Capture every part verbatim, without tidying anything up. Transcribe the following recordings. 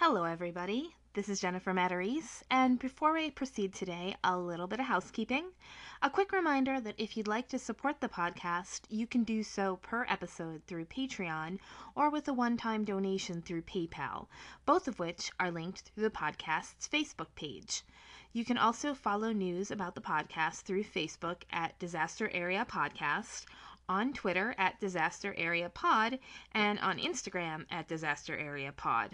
Hello everybody, this is Jennifer Matarese, and before I proceed today, a little bit of housekeeping. A quick reminder that if you'd like to support the podcast, you can do so per episode through Patreon or with a one-time donation through PayPal, both of which are linked through the podcast's Facebook page. You can also follow news about the podcast through Facebook at Disaster Area Podcast, on Twitter at Disaster Area Pod, and on Instagram at Disaster Area Pod.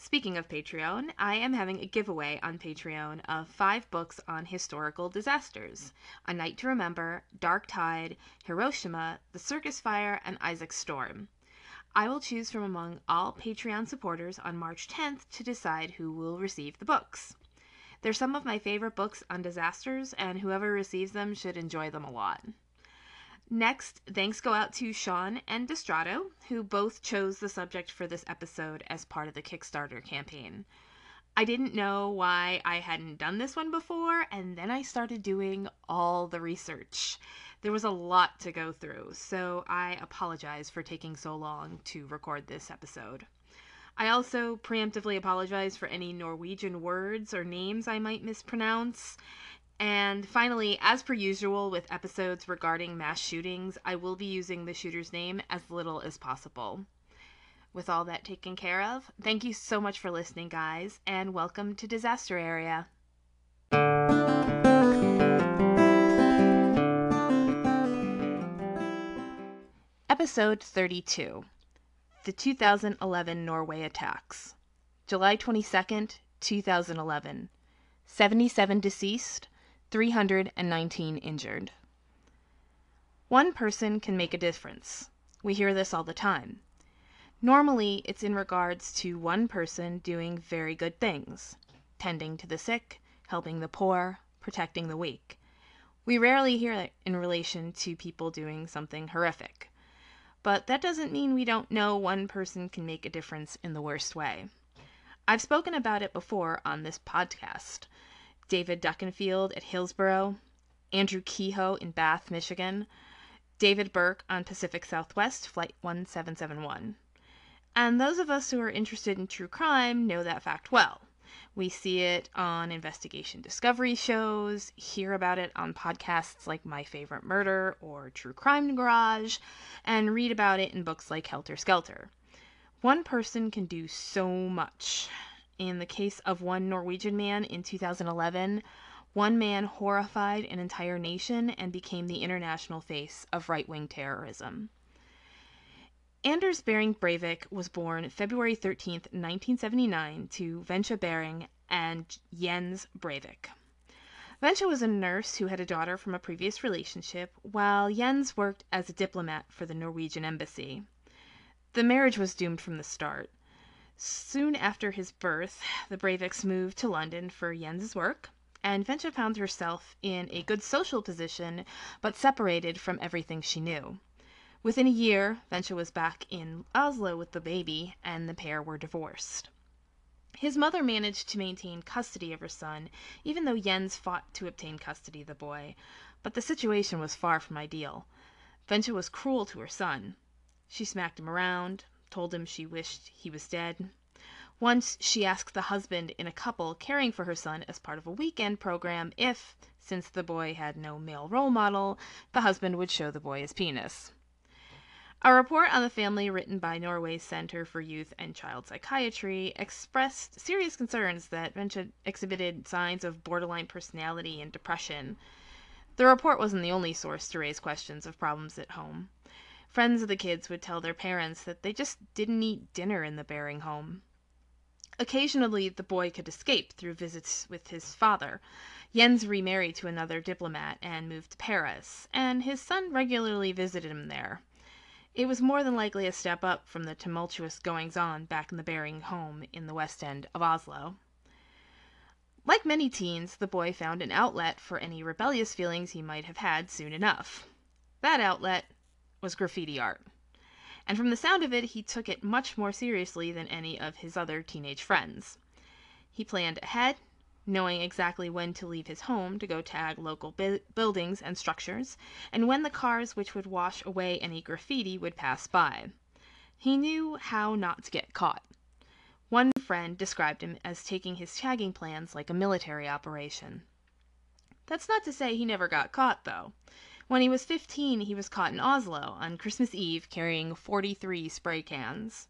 Speaking of Patreon, I am having a giveaway on Patreon of five books on historical disasters: A Night to Remember, Dark Tide, Hiroshima, The Circus Fire, and Isaac Storm. I will choose from among all Patreon supporters on March tenth to decide who will receive the books. They're some of my favorite books on disasters, and whoever receives them should enjoy them a lot. Next, thanks go out to Sean and Destrato, who both chose the subject for this episode as part of the Kickstarter campaign. I didn't know why I hadn't done this one before, and then I started doing all the research. There was a lot to go through, so I apologize for taking so long to record this episode. I also preemptively apologize for any Norwegian words or names I might mispronounce. And finally, as per usual with episodes regarding mass shootings, I will be using the shooter's name as little as possible. With all that taken care of, thank you so much for listening, guys, and welcome to Disaster Area. Episode thirty-two, The two thousand eleven Norway Attacks. July twenty-second, two thousand eleven. seventy-seven deceased, three hundred nineteen injured. One person can make a difference. We hear this all the time. Normally, it's in regards to one person doing very good things, tending to the sick, helping the poor, protecting the weak. We rarely hear it in relation to people doing something horrific. But that doesn't mean we don't know one person can make a difference in the worst way. I've spoken about it before on this podcast. David Duckenfield at Hillsborough, Andrew Kehoe in Bath, Michigan, David Burke on Pacific Southwest, Flight seventeen seventy-one. And those of us who are interested in true crime know that fact well. We see it on Investigation Discovery shows, hear about it on podcasts like My Favorite Murder or True Crime Garage, and read about it in books like Helter Skelter. One person can do so much. In the case of one Norwegian man in two thousand eleven, one man horrified an entire nation and became the international face of right-wing terrorism. Anders Behring Breivik was born February thirteenth, nineteen seventy-nine, to Wenche Behring and Jens Breivik. Wenche was a nurse who had a daughter from a previous relationship, while Jens worked as a diplomat for the Norwegian embassy. The marriage was doomed from the start. Soon after his birth, the Breiviks moved to London for Jens's work, and Wenche found herself in a good social position, but separated from everything she knew. Within a year, Wenche was back in Oslo with the baby, and the pair were divorced. His mother managed to maintain custody of her son, even though Jens fought to obtain custody of the boy, but the situation was far from ideal. Wenche was cruel to her son. She smacked him around, told him she wished he was dead. Once she asked the husband in a couple caring for her son as part of a weekend program if, since the boy had no male role model, the husband would show the boy his penis. A report on the family written by Norway's Center for Youth and Child Psychiatry expressed serious concerns that Wenche exhibited signs of borderline personality and depression. The report wasn't the only source to raise questions of problems at home. Friends of the kids would tell their parents that they just didn't eat dinner in the Behring home. Occasionally, the boy could escape through visits with his father. Jens remarried to another diplomat and moved to Paris, and his son regularly visited him there. It was more than likely a step up from the tumultuous goings-on back in the Behring home in the West End of Oslo. Like many teens, the boy found an outlet for any rebellious feelings he might have had soon enough. That outlet was graffiti art, and from the sound of it, he took it much more seriously than any of his other teenage friends. He planned ahead, knowing exactly when to leave his home to go tag local bu- buildings and structures, and when the cars which would wash away any graffiti would pass by. He knew how not to get caught. One friend described him as taking his tagging plans like a military operation. That's not to say he never got caught, though. When he was fifteen, he was caught in Oslo on Christmas Eve carrying forty-three spray cans.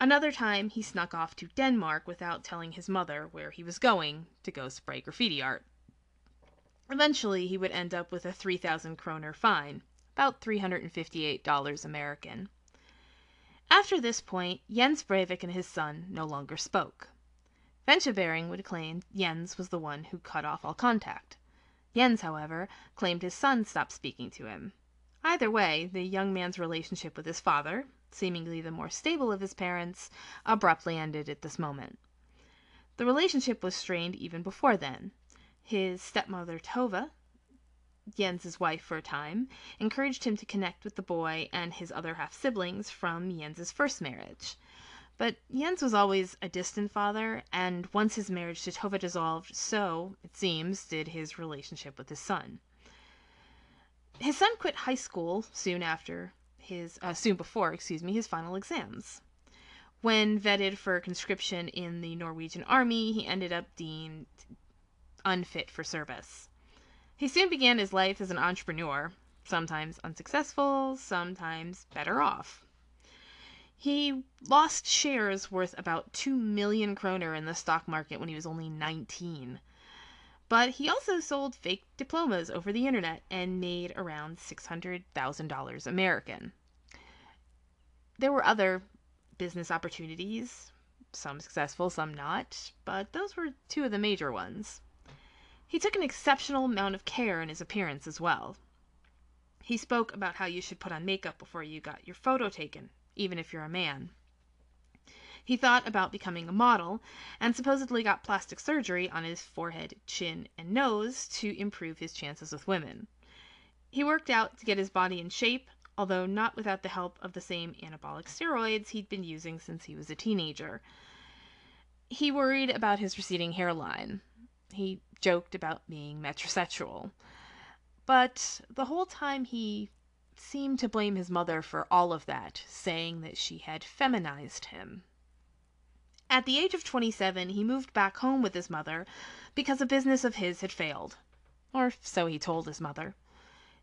Another time, he snuck off to Denmark without telling his mother where he was going to go spray graffiti art. Eventually, he would end up with a three thousand kroner fine, about three hundred fifty-eight dollars American. After this point, Jens Breivik and his son no longer spoke. Wenche Behring would claim Jens was the one who cut off all contact. Jens, however, claimed his son stopped speaking to him. Either way, the young man's relationship with his father, seemingly the more stable of his parents, abruptly ended at this moment. The relationship was strained even before then. His stepmother Tova, Jens's wife for a time, encouraged him to connect with the boy and his other half-siblings from Jens's first marriage. But Jens was always a distant father, and once his marriage to Tova dissolved, so, it seems, did his relationship with his son. His son quit high school soon after his uh, soon before, excuse me, his final exams. When vetted for conscription in the Norwegian army, he ended up deemed unfit for service. He soon began his life as an entrepreneur, sometimes unsuccessful, sometimes better off. He lost shares worth about two million kroner in the stock market when he was only nineteen. But he also sold fake diplomas over the internet and made around six hundred thousand dollars American. There were other business opportunities, some successful, some not, but those were two of the major ones. He took an exceptional amount of care in his appearance as well. He spoke about how you should put on makeup before you got your photo taken, even if you're a man. He thought about becoming a model and supposedly got plastic surgery on his forehead, chin, and nose to improve his chances with women. He worked out to get his body in shape, although not without the help of the same anabolic steroids he'd been using since he was a teenager. He worried about his receding hairline. He joked about being metrosexual. But the whole time he seemed to blame his mother for all of that, saying that she had feminized him. At the age of twenty-seven, he moved back home with his mother because a business of his had failed. Or so he told his mother.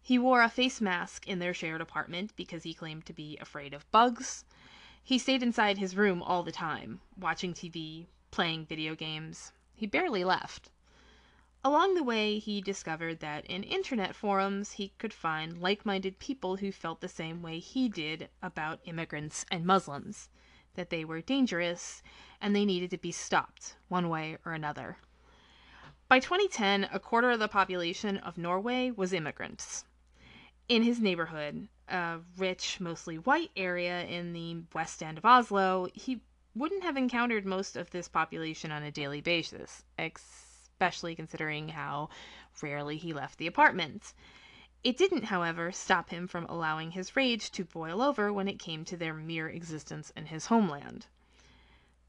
He wore a face mask in their shared apartment because he claimed to be afraid of bugs. He stayed inside his room all the time, watching T V, playing video games. He barely left. Along the way, he discovered that in internet forums, he could find like-minded people who felt the same way he did about immigrants and Muslims, that they were dangerous and they needed to be stopped one way or another. By twenty ten, a quarter of the population of Norway was immigrants. In his neighborhood, a rich, mostly white area in the west end of Oslo, he wouldn't have encountered most of this population on a daily basis, except especially considering how rarely he left the apartment. It didn't, however, stop him from allowing his rage to boil over when it came to their mere existence in his homeland.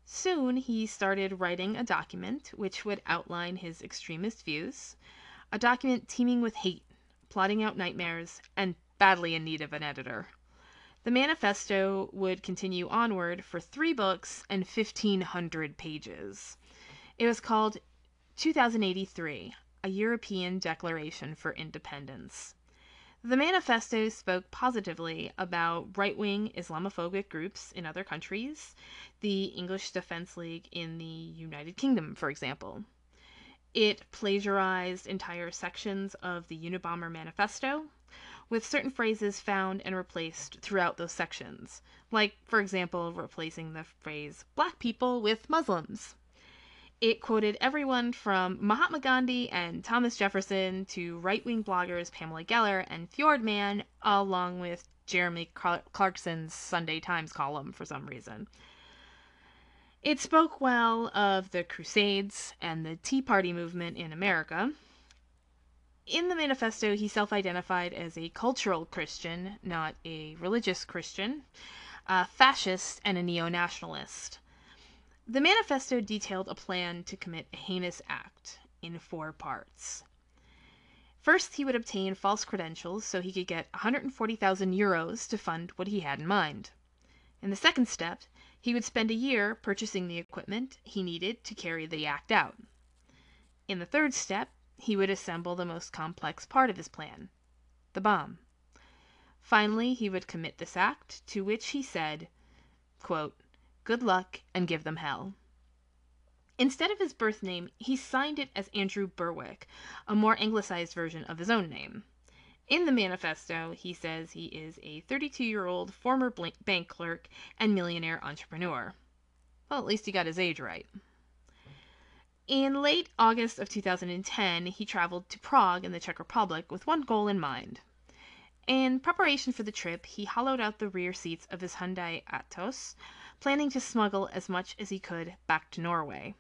Soon, he started writing a document which would outline his extremist views, a document teeming with hate, plotting out nightmares, and badly in need of an editor. The manifesto would continue onward for three books and fifteen hundred pages. It was called two thousand eighty-three, a European Declaration for Independence. The manifesto spoke positively about right-wing Islamophobic groups in other countries, the English Defense League in the United Kingdom, for example. It plagiarized entire sections of the Unabomber manifesto, with certain phrases found and replaced throughout those sections, like, for example, replacing the phrase "black people" with "Muslims." It quoted everyone from Mahatma Gandhi and Thomas Jefferson to right-wing bloggers Pamela Geller and Fjord Mann, along with Jeremy Clarkson's Sunday Times column for some reason. It spoke well of the Crusades and the Tea Party movement in America. In the manifesto, he self-identified as a cultural Christian, not a religious Christian, a fascist, and a neo-nationalist. The manifesto detailed a plan to commit a heinous act in four parts. First, he would obtain false credentials so he could get one hundred forty thousand euros to fund what he had in mind. In the second step, He would spend a year purchasing the equipment he needed to carry the act out. In the third step, he would assemble the most complex part of his plan, the bomb. Finally, he would commit this act, to which he said, quote, "Good luck and give them hell." Instead of his birth name, he signed it as Andrew Berwick, a more anglicized version of his own name. In the manifesto, he says he is a thirty-two-year-old former bank clerk and millionaire entrepreneur. Well, at least he got his age right. In late August of two thousand ten, he traveled to Prague in the Czech Republic with one goal in mind. In preparation for the trip, he hollowed out the rear seats of his Hyundai Atos, planning to smuggle as much as he could back to Norway.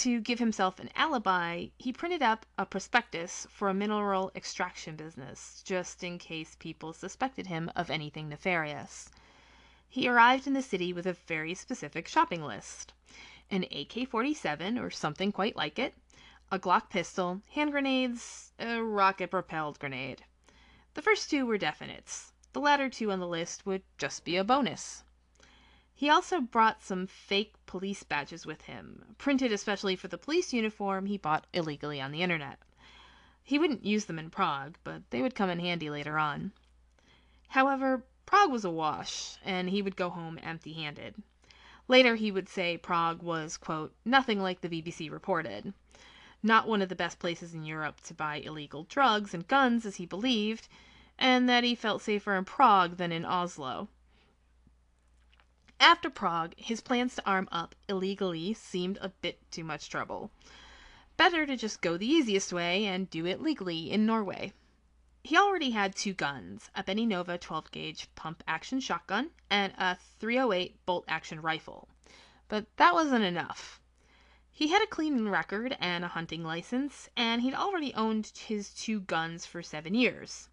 To give himself an alibi, he printed up a prospectus for a mineral extraction business, just in case people suspected him of anything nefarious. He arrived in the city with a very specific shopping list: an A K forty-seven or something quite like it, a Glock pistol, hand grenades, a rocket-propelled grenade. The first two were definites. The latter two on the list would just be a bonus. He also brought some fake police badges with him, printed especially for the police uniform he bought illegally on the internet. He wouldn't use them in Prague, but they would come in handy later on. However, Prague was awash, and he would go home empty-handed. Later he would say Prague was, quote, "nothing like the B B C reported," not one of the best places in Europe to buy illegal drugs and guns as he believed, and that he felt safer in Prague than in Oslo. After Prague, his plans to arm up illegally seemed a bit too much trouble. Better to just go the easiest way and do it legally in Norway. He already had two guns, a Benny Nova twelve gauge pump-action shotgun and a three oh eight bolt-action rifle. But that wasn't enough. He had a clean record and a hunting license, and he'd already owned his two guns for seven years.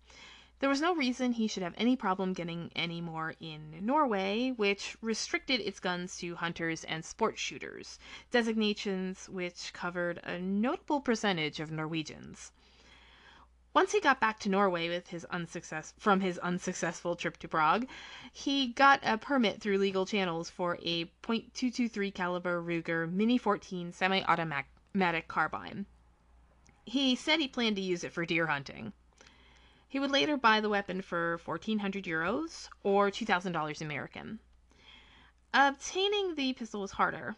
There was no reason he should have any problem getting any more in Norway, which restricted its guns to hunters and sport shooters, designations which covered a notable percentage of Norwegians. Once he got back to Norway with his unsuccess- from his unsuccessful trip to Prague, he got a permit through legal channels for a point two two three caliber Ruger Mini fourteen semi-automatic carbine. He said he planned to use it for deer hunting. He would later buy the weapon for fourteen hundred euros, or two thousand dollars American. Obtaining the pistol was harder.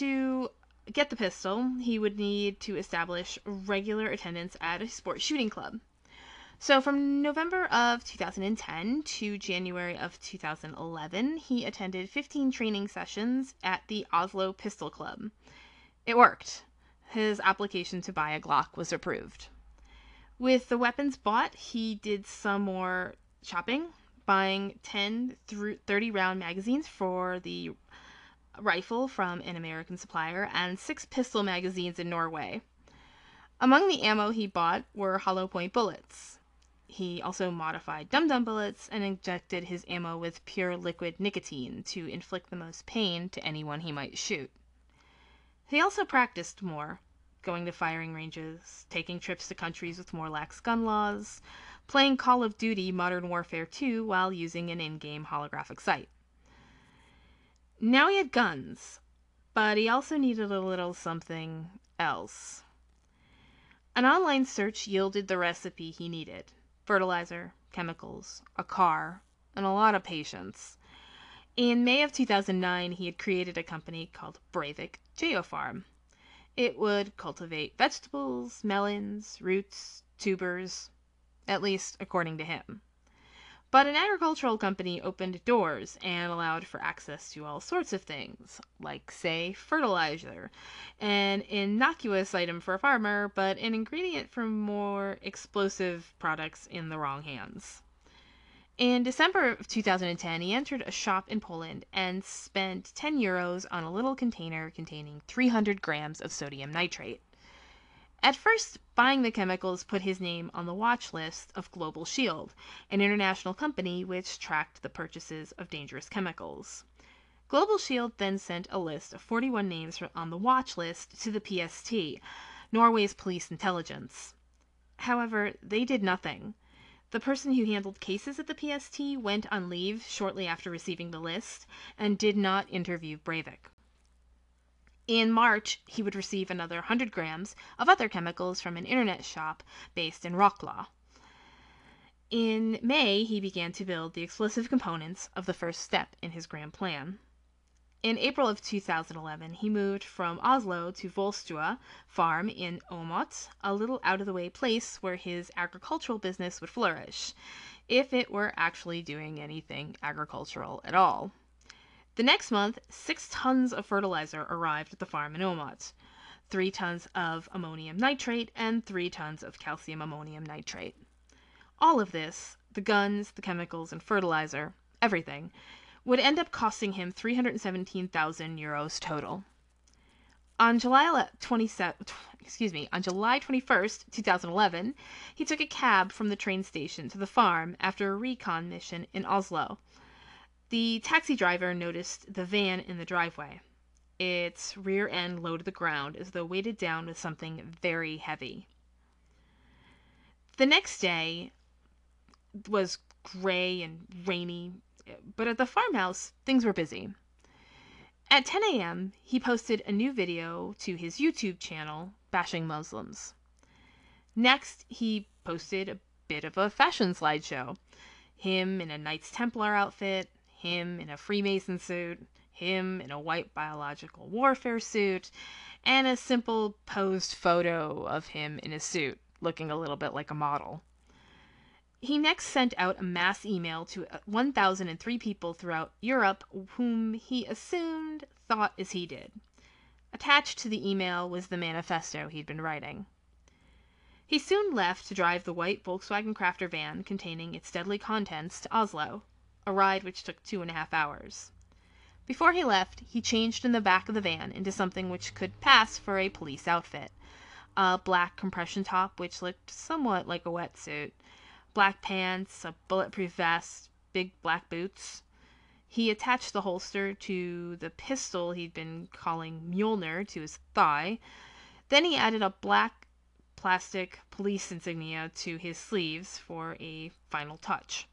To get the pistol, he would need to establish regular attendance at a sports shooting club. So from November of two thousand ten to January of two thousand eleven, he attended fifteen training sessions at the Oslo Pistol Club. It worked. His application to buy a Glock was approved. With the weapons bought, he did some more shopping, buying ten thirty round magazines for the rifle from an American supplier and six pistol magazines in Norway. Among the ammo he bought were hollow point bullets. He also modified dum-dum bullets and injected his ammo with pure liquid nicotine to inflict the most pain to anyone he might shoot. He also practiced more, going to firing ranges, taking trips to countries with more lax gun laws, playing Call of Duty Modern Warfare two while using an in-game holographic sight. Now he had guns, but he also needed a little something else. An online search yielded the recipe he needed: fertilizer, chemicals, a car, and a lot of patience. In May of two thousand nine, he had created a company called Breivik Geofarm. It would cultivate vegetables, melons, roots, tubers, at least according to him. But an agricultural company opened doors and allowed for access to all sorts of things, like, say, fertilizer, an innocuous item for a farmer, but an ingredient for more explosive products in the wrong hands. In December of two thousand ten, he entered a shop in Poland and spent ten euros on a little container containing three hundred grams of sodium nitrate. At first, buying the chemicals put his name on the watch list of Global Shield, an international company which tracked the purchases of dangerous chemicals. Global Shield then sent a list of forty-one names on the watch list to the P S T, Norway's police intelligence. However, they did nothing. The person who handled cases at the P S T went on leave shortly after receiving the list and did not interview Breivik. In March, he would receive another one hundred grams of other chemicals from an internet shop based in Rocklaw. In May, he began to build the explosive components of the first step in his grand plan. In April of two thousand eleven, he moved from Oslo to Volstua farm in Åmot, a little out-of-the-way place where his agricultural business would flourish, if it were actually doing anything agricultural at all. The next month, six tons of fertilizer arrived at the farm in Åmot, three tons of ammonium nitrate and three tons of calcium ammonium nitrate. All of this, the guns, the chemicals, and fertilizer, everything, would end up costing him three hundred seventeen thousand euros total. On July twenty-seventh, excuse me, on July twenty-first, two thousand eleven, he took a cab from the train station to the farm after a recon mission in Oslo. The taxi driver noticed the van in the driveway. Its rear end low to the ground as though weighted down with something very heavy. The next day was gray and rainy, but at the farmhouse, things were busy. At ten a m, he posted a new video to his YouTube channel, bashing Muslims. Next, he posted a bit of a fashion slideshow. Him in a Knights Templar outfit, him in a Freemason suit, him in a white biological warfare suit, and a simple posed photo of him in a suit, looking a little bit like a model. He next sent out a mass email to one thousand three people throughout Europe whom he assumed thought as he did. Attached to the email was the manifesto he'd been writing. He soon left to drive the white Volkswagen Crafter van containing its deadly contents to Oslo, a ride which took two and a half hours. Before he left, he changed in the back of the van into something which could pass for a police outfit. A black compression top which looked somewhat like a wetsuit, black pants, a bulletproof vest, big black boots. He attached the holster to the pistol he'd been calling Mjolnir to his thigh. Then he added a black plastic police insignia to his sleeves for a final touch.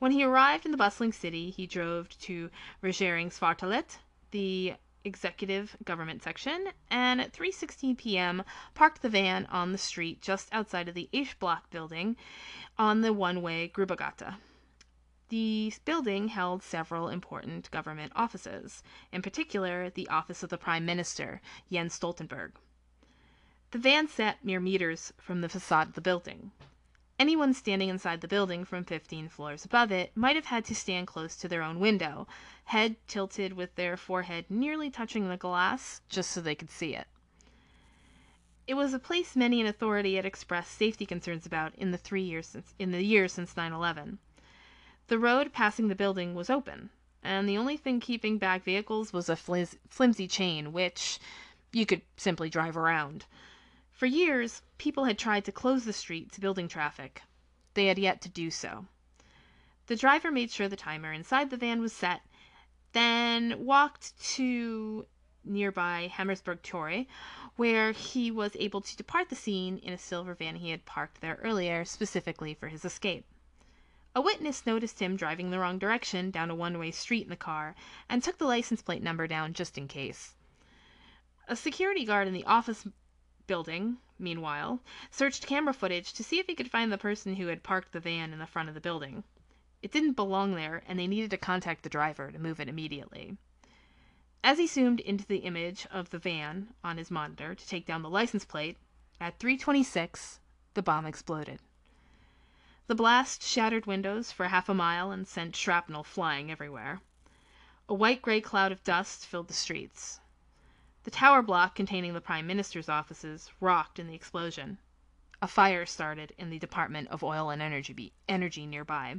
When he arrived in the bustling city, he drove to Regeringsvartalet, the executive government section, and at three sixteen p m parked the van on the street just outside of the H Block building on the one-way Grubagata. The building held several important government offices, in particular the office of the Prime Minister, Jens Stoltenberg. The van sat mere meters from the facade of the building. Anyone standing inside the building from fifteen floors above it might have had to stand close to their own window, head tilted with their forehead nearly touching the glass, just so they could see it. It was a place many in authority had expressed safety concerns about in the three years since, in the years since nine eleven. The road passing the building was open, and the only thing keeping back vehicles was a fliz- flimsy chain, which you could simply drive around. For years, people had tried to close the street to building traffic. They had yet to do so. The driver made sure the timer inside the van was set, then walked to nearby Hammersburg Torre, where he was able to depart the scene in a silver van he had parked there earlier, specifically for his escape. A witness noticed him driving the wrong direction down a one-way street in the car and took the license plate number down just in case. A security guard in the office building, meanwhile, searched camera footage to see if he could find the person who had parked the van in the front of the building. It didn't belong there, and they needed to contact the driver to move it immediately. As he zoomed into the image of the van on his monitor to take down the license plate, at three twenty-six, the bomb exploded. The blast shattered windows for half a mile and sent shrapnel flying everywhere. A white-gray cloud of dust filled the streets. The tower block containing the Prime Minister's offices rocked in the explosion. A fire started in the Department of Oil and Energy, energy nearby.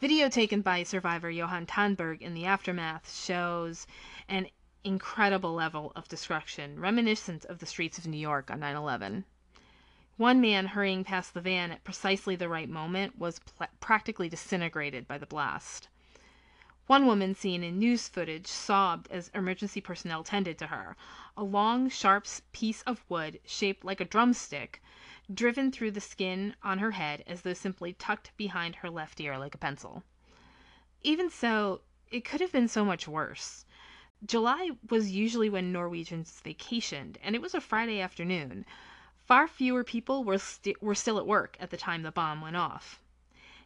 Video taken by survivor Johan Tandberg in the aftermath shows an incredible level of destruction reminiscent of the streets of New York on nine eleven. One man hurrying past the van at precisely the right moment was pl- practically disintegrated by the blast. One woman seen in news footage sobbed as emergency personnel tended to her. A long, sharp piece of wood shaped like a drumstick driven through the skin on her head as though simply tucked behind her left ear like a pencil. Even so, it could have been so much worse. July was usually when Norwegians vacationed, and it was a Friday afternoon. Far fewer people were, st- were still at work at the time the bomb went off.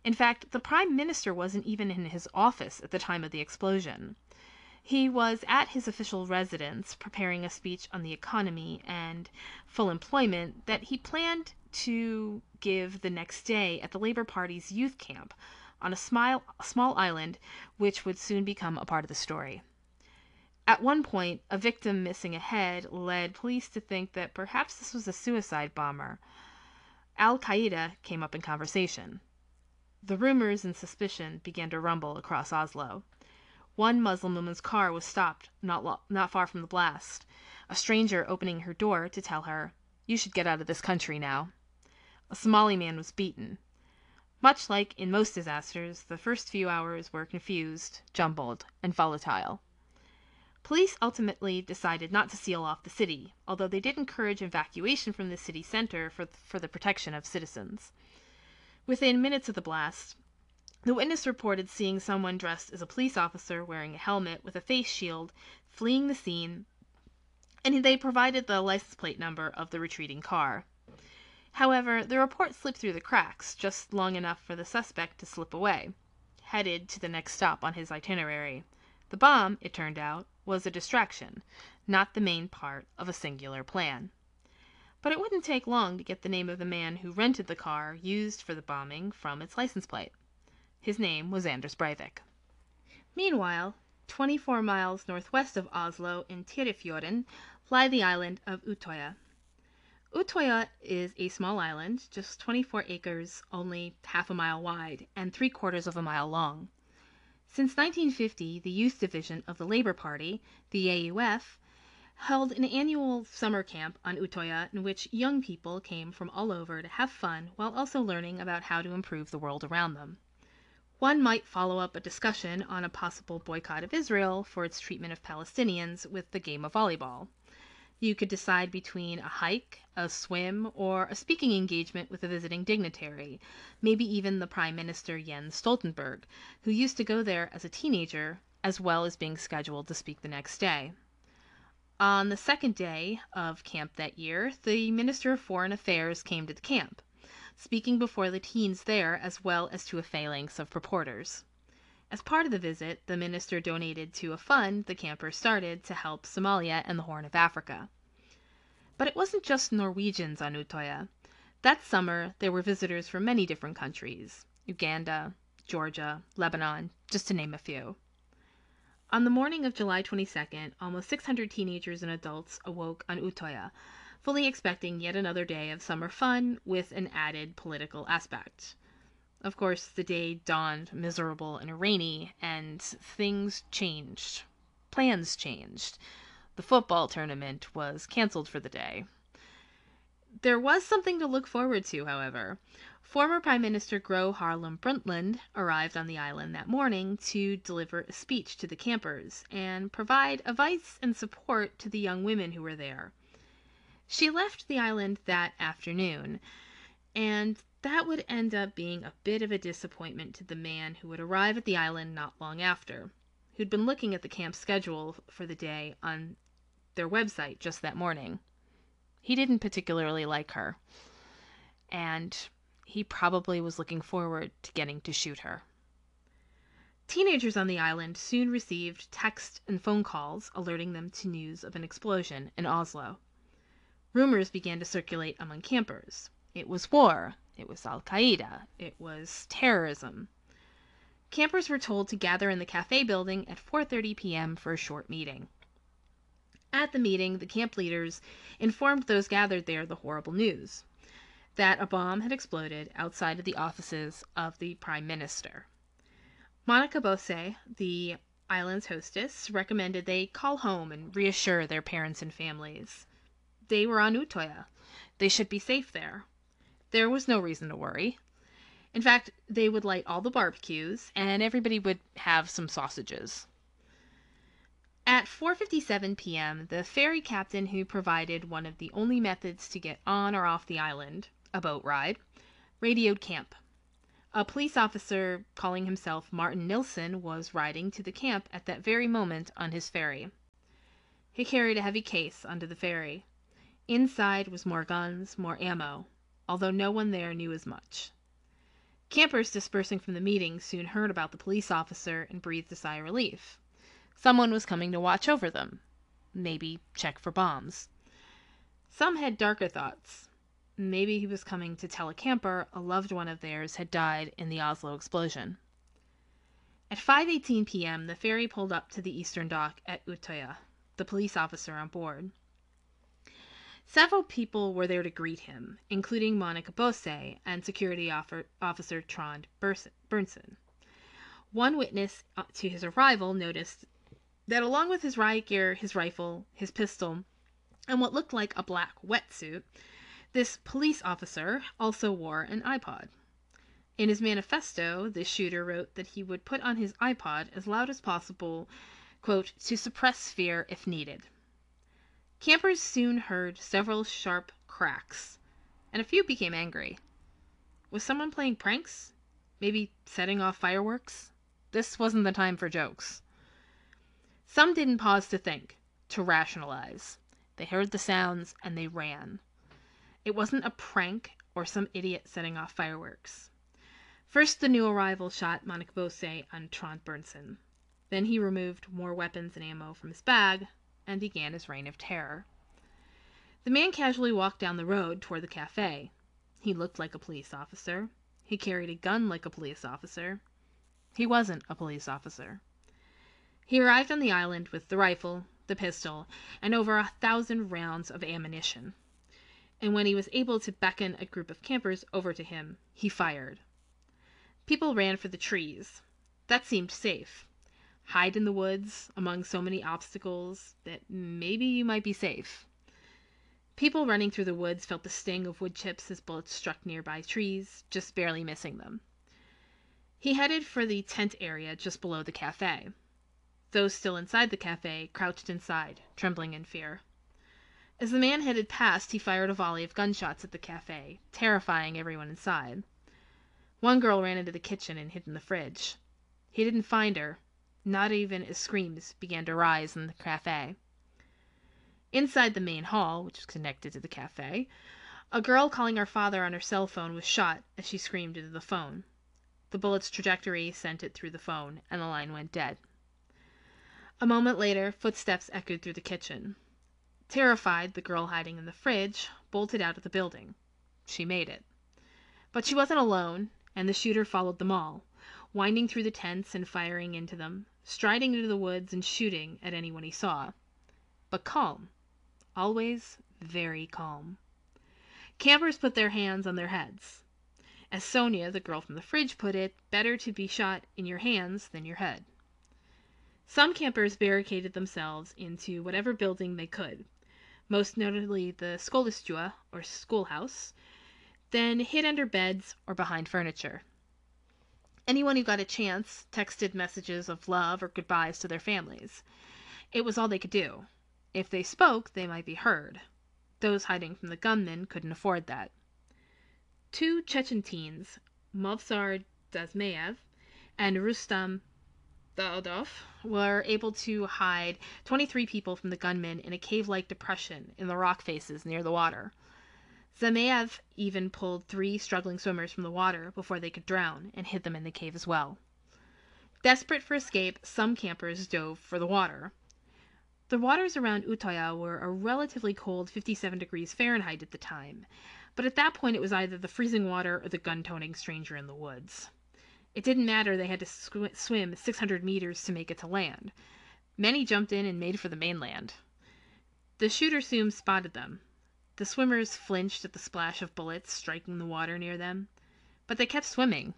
In fact, the Prime Minister wasn't even in his office at the time of the explosion. He was at his official residence preparing a speech on the economy and full employment that he planned to give the next day at the Labour Party's youth camp on a smile, small island which would soon become a part of the story. At one point, a victim missing a head led police to think that perhaps this was a suicide bomber. Al-Qaeda came up in conversation. The rumors and suspicion began to rumble across Oslo. One Muslim woman's car was stopped not lo- not far from the blast, a stranger opening her door to tell her, "You should get out of this country now." A Somali man was beaten. Much like in most disasters, the first few hours were confused, jumbled, and volatile. Police ultimately decided not to seal off the city, although they did encourage evacuation from the city center for, th- for the protection of citizens. Within minutes of the blast, the witness reported seeing someone dressed as a police officer wearing a helmet with a face shield fleeing the scene, and they provided the license plate number of the retreating car. However, the report slipped through the cracks just long enough for the suspect to slip away, headed to the next stop on his itinerary. The bomb, it turned out, was a distraction, not the main part of a singular plan. But it wouldn't take long to get the name of the man who rented the car used for the bombing from its license plate. His name was Anders Breivik. Meanwhile, twenty-four miles northwest of Oslo in Tyrifjorden lie the island of Utøya. Utøya is a small island, just twenty-four acres, only half a mile wide and three quarters of a mile long. Since nineteen fifty, the Youth Division of the Labour Party, the A U F, held an annual summer camp on Utøya in which young people came from all over to have fun while also learning about how to improve the world around them. One might follow up a discussion on a possible boycott of Israel for its treatment of Palestinians with the game of volleyball. You could decide between a hike, a swim, or a speaking engagement with a visiting dignitary, maybe even the Prime Minister Jens Stoltenberg, who used to go there as a teenager, as well as being scheduled to speak the next day. On the second day of camp that year, the Minister of Foreign Affairs came to the camp, speaking before the teens there as well as to a phalanx of purporters. As part of the visit, the minister donated to a fund the campers started to help Somalia and the Horn of Africa. But it wasn't just Norwegians on Utøya. That summer, there were visitors from many different countries, Uganda, Georgia, Lebanon, just to name a few. On the morning of July twenty-second, almost six hundred teenagers and adults awoke on Utøya, fully expecting yet another day of summer fun with an added political aspect. Of course, the day dawned miserable and rainy, and things changed. Plans changed. The football tournament was canceled for the day. There was something to look forward to, however. Former Prime Minister Gro Harlem Brundtland arrived on the island that morning to deliver a speech to the campers and provide advice and support to the young women who were there. She left the island that afternoon, and that would end up being a bit of a disappointment to the man who would arrive at the island not long after, who'd been looking at the camp schedule for the day on their website just that morning. He didn't particularly like her, and he probably was looking forward to getting to shoot her. Teenagers on the island soon received texts and phone calls alerting them to news of an explosion in Oslo. Rumors began to circulate among campers. It was war. It was Al-Qaeda. It was terrorism. Campers were told to gather in the cafe building at four thirty p.m. for a short meeting. At the meeting, the camp leaders informed those gathered there the horrible news, that a bomb had exploded outside of the offices of the Prime Minister. Monica Bøsei, the island's hostess, recommended they call home and reassure their parents and families. They were on Utøya. They should be safe there. There was no reason to worry. In fact, they would light all the barbecues, and everybody would have some sausages. At four fifty-seven p.m., the ferry captain who provided one of the only methods to get on or off the island, a boat ride, radioed camp. A police officer calling himself Martin Nilsson was riding to the camp at that very moment on his ferry. He carried a heavy case onto the ferry. Inside was more guns, more ammo, although no one there knew as much. Campers dispersing from the meeting soon heard about the police officer and breathed a sigh of relief. Someone was coming to watch over them, maybe check for bombs. Some had darker thoughts. Maybe he was coming to tell a camper a loved one of theirs had died in the Oslo explosion. At five eighteen p m, the ferry pulled up to the eastern dock at Utøya, the police officer on board. Several people were there to greet him, including Monica Bøsei and security officer Trond Berntsen. One witness to his arrival noticed that along with his riot gear, his rifle, his pistol, and what looked like a black wetsuit, this police officer also wore an iPod. In his manifesto, the shooter wrote that he would put on his iPod as loud as possible, quote, to suppress fear if needed. Campers soon heard several sharp cracks, and a few became angry. Was someone playing pranks? Maybe setting off fireworks? This wasn't the time for jokes. Some didn't pause to think, to rationalize. They heard the sounds, and they ran. It wasn't a prank or some idiot setting off fireworks. First, the new arrival shot Monica Bøsei and Trond Berntsen. Then he removed more weapons and ammo from his bag and began his reign of terror. The man casually walked down the road toward the cafe. He looked like a police officer. He carried a gun like a police officer. He wasn't a police officer. He arrived on the island with the rifle, the pistol, and over a thousand rounds of ammunition. And when he was able to beckon a group of campers over to him, he fired. People ran for the trees. That seemed safe. Hide in the woods among so many obstacles that maybe you might be safe. People running through the woods felt the sting of wood chips as bullets struck nearby trees, just barely missing them. He headed for the tent area just below the cafe. Those still inside the cafe crouched inside, trembling in fear. As the man headed past, he fired a volley of gunshots at the cafe, terrifying everyone inside. One girl ran into the kitchen and hid in the fridge. He didn't find her, not even as screams began to rise in the cafe. Inside the main hall, which was connected to the cafe, a girl calling her father on her cell phone was shot as she screamed into the phone. The bullet's trajectory sent it through the phone, and the line went dead. A moment later, footsteps echoed through the kitchen. Terrified, the girl hiding in the fridge bolted out of the building. She made it. But she wasn't alone, and the shooter followed them all, winding through the tents and firing into them, striding into the woods and shooting at anyone he saw. But calm. Always very calm. Campers put their hands on their heads. As Sonia, the girl from the fridge, put it, better to be shot in your hands than your head. Some campers barricaded themselves into whatever building they could, most notably the skolestua, or schoolhouse, then hid under beds or behind furniture. Anyone who got a chance texted messages of love or goodbyes to their families. It was all they could do. If they spoke, they might be heard. Those hiding from the gunmen couldn't afford that. Two Chechen teens, Movsar Dazmayev and Rustam Daudov, were able to hide twenty-three people from the gunmen in a cave-like depression in the rock faces near the water. Zamayev even pulled three struggling swimmers from the water before they could drown and hid them in the cave as well. Desperate for escape, some campers dove for the water. The waters around Utøya were a relatively cold fifty-seven degrees Fahrenheit at the time, but at that point it was either the freezing water or the gun-toting stranger in the woods. It didn't matter they had to sw- swim six hundred meters to make it to land. Many jumped in and made for the mainland. The shooter soon spotted them. The swimmers flinched at the splash of bullets striking the water near them, but they kept swimming.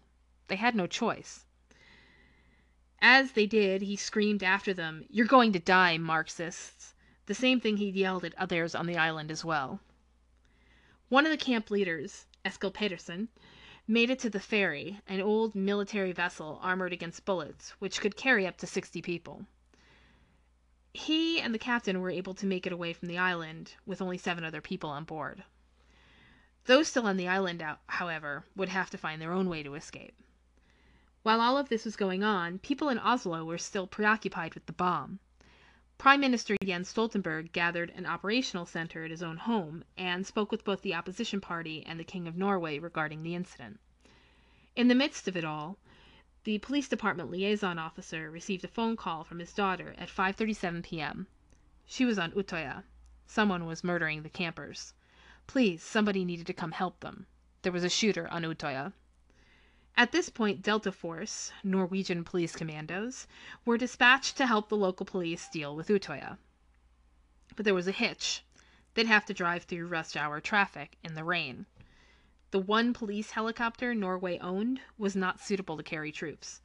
They had no choice. As they did, he screamed after them, "You're going to die, Marxists!" The same thing he yelled at others on the island as well. One of the camp leaders, Eskel Peterson, made it to the ferry, an old military vessel armored against bullets, which could carry up to sixty people. He and the captain were able to make it away from the island with only seven other people on board. Those still on the island, however, would have to find their own way to escape. While all of this was going on, people in Oslo were still preoccupied with the bomb. Prime Minister Jens Stoltenberg gathered an operational center at his own home and spoke with both the opposition party and the King of Norway regarding the incident. In the midst of it all, the police department liaison officer received a phone call from his daughter at five thirty-seven p m She was on Utøya. Someone was murdering the campers. Please, somebody needed to come help them. There was a shooter on Utøya. At this point, Delta Force, Norwegian police commandos, were dispatched to help the local police deal with Utøya. But there was a hitch. They'd have to drive through rush hour traffic in the rain. The one police helicopter Norway owned was not suitable to carry troops.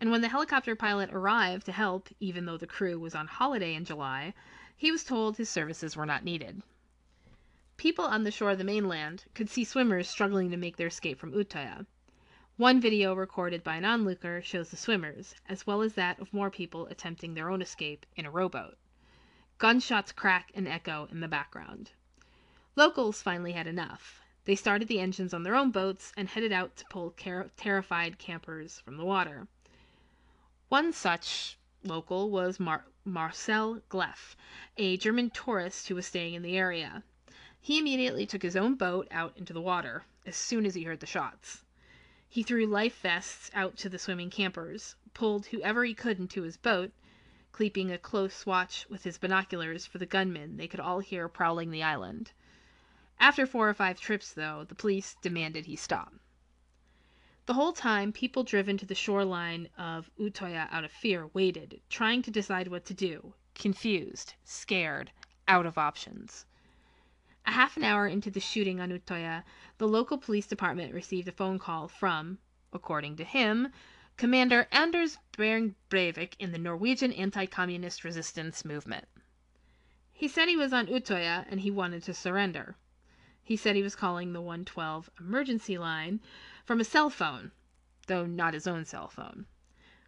And when the helicopter pilot arrived to help, even though the crew was on holiday in July, he was told his services were not needed. People on the shore of the mainland could see swimmers struggling to make their escape from Utøya. One video recorded by an onlooker shows the swimmers, as well as that of more people attempting their own escape in a rowboat. Gunshots crack and echo in the background. Locals finally had enough. They started the engines on their own boats and headed out to pull car- terrified campers from the water. One such local was Mar- Marcel Gleff, a German tourist who was staying in the area. He immediately took his own boat out into the water as soon as he heard the shots. He threw life vests out to the swimming campers, pulled whoever he could into his boat, keeping a close watch with his binoculars for the gunmen they could all hear prowling the island. After four or five trips, though, the police demanded he stop. The whole time, people driven to the shoreline of Utøya out of fear waited, trying to decide what to do, confused, scared, out of options. A half an hour into the shooting on Utøya, the local police department received a phone call from, according to him, Commander Anders Behring Breivik in the Norwegian anti-communist resistance movement. He said he was on Utøya and he wanted to surrender. He said he was calling the one twelve emergency line from a cell phone, though not his own cell phone.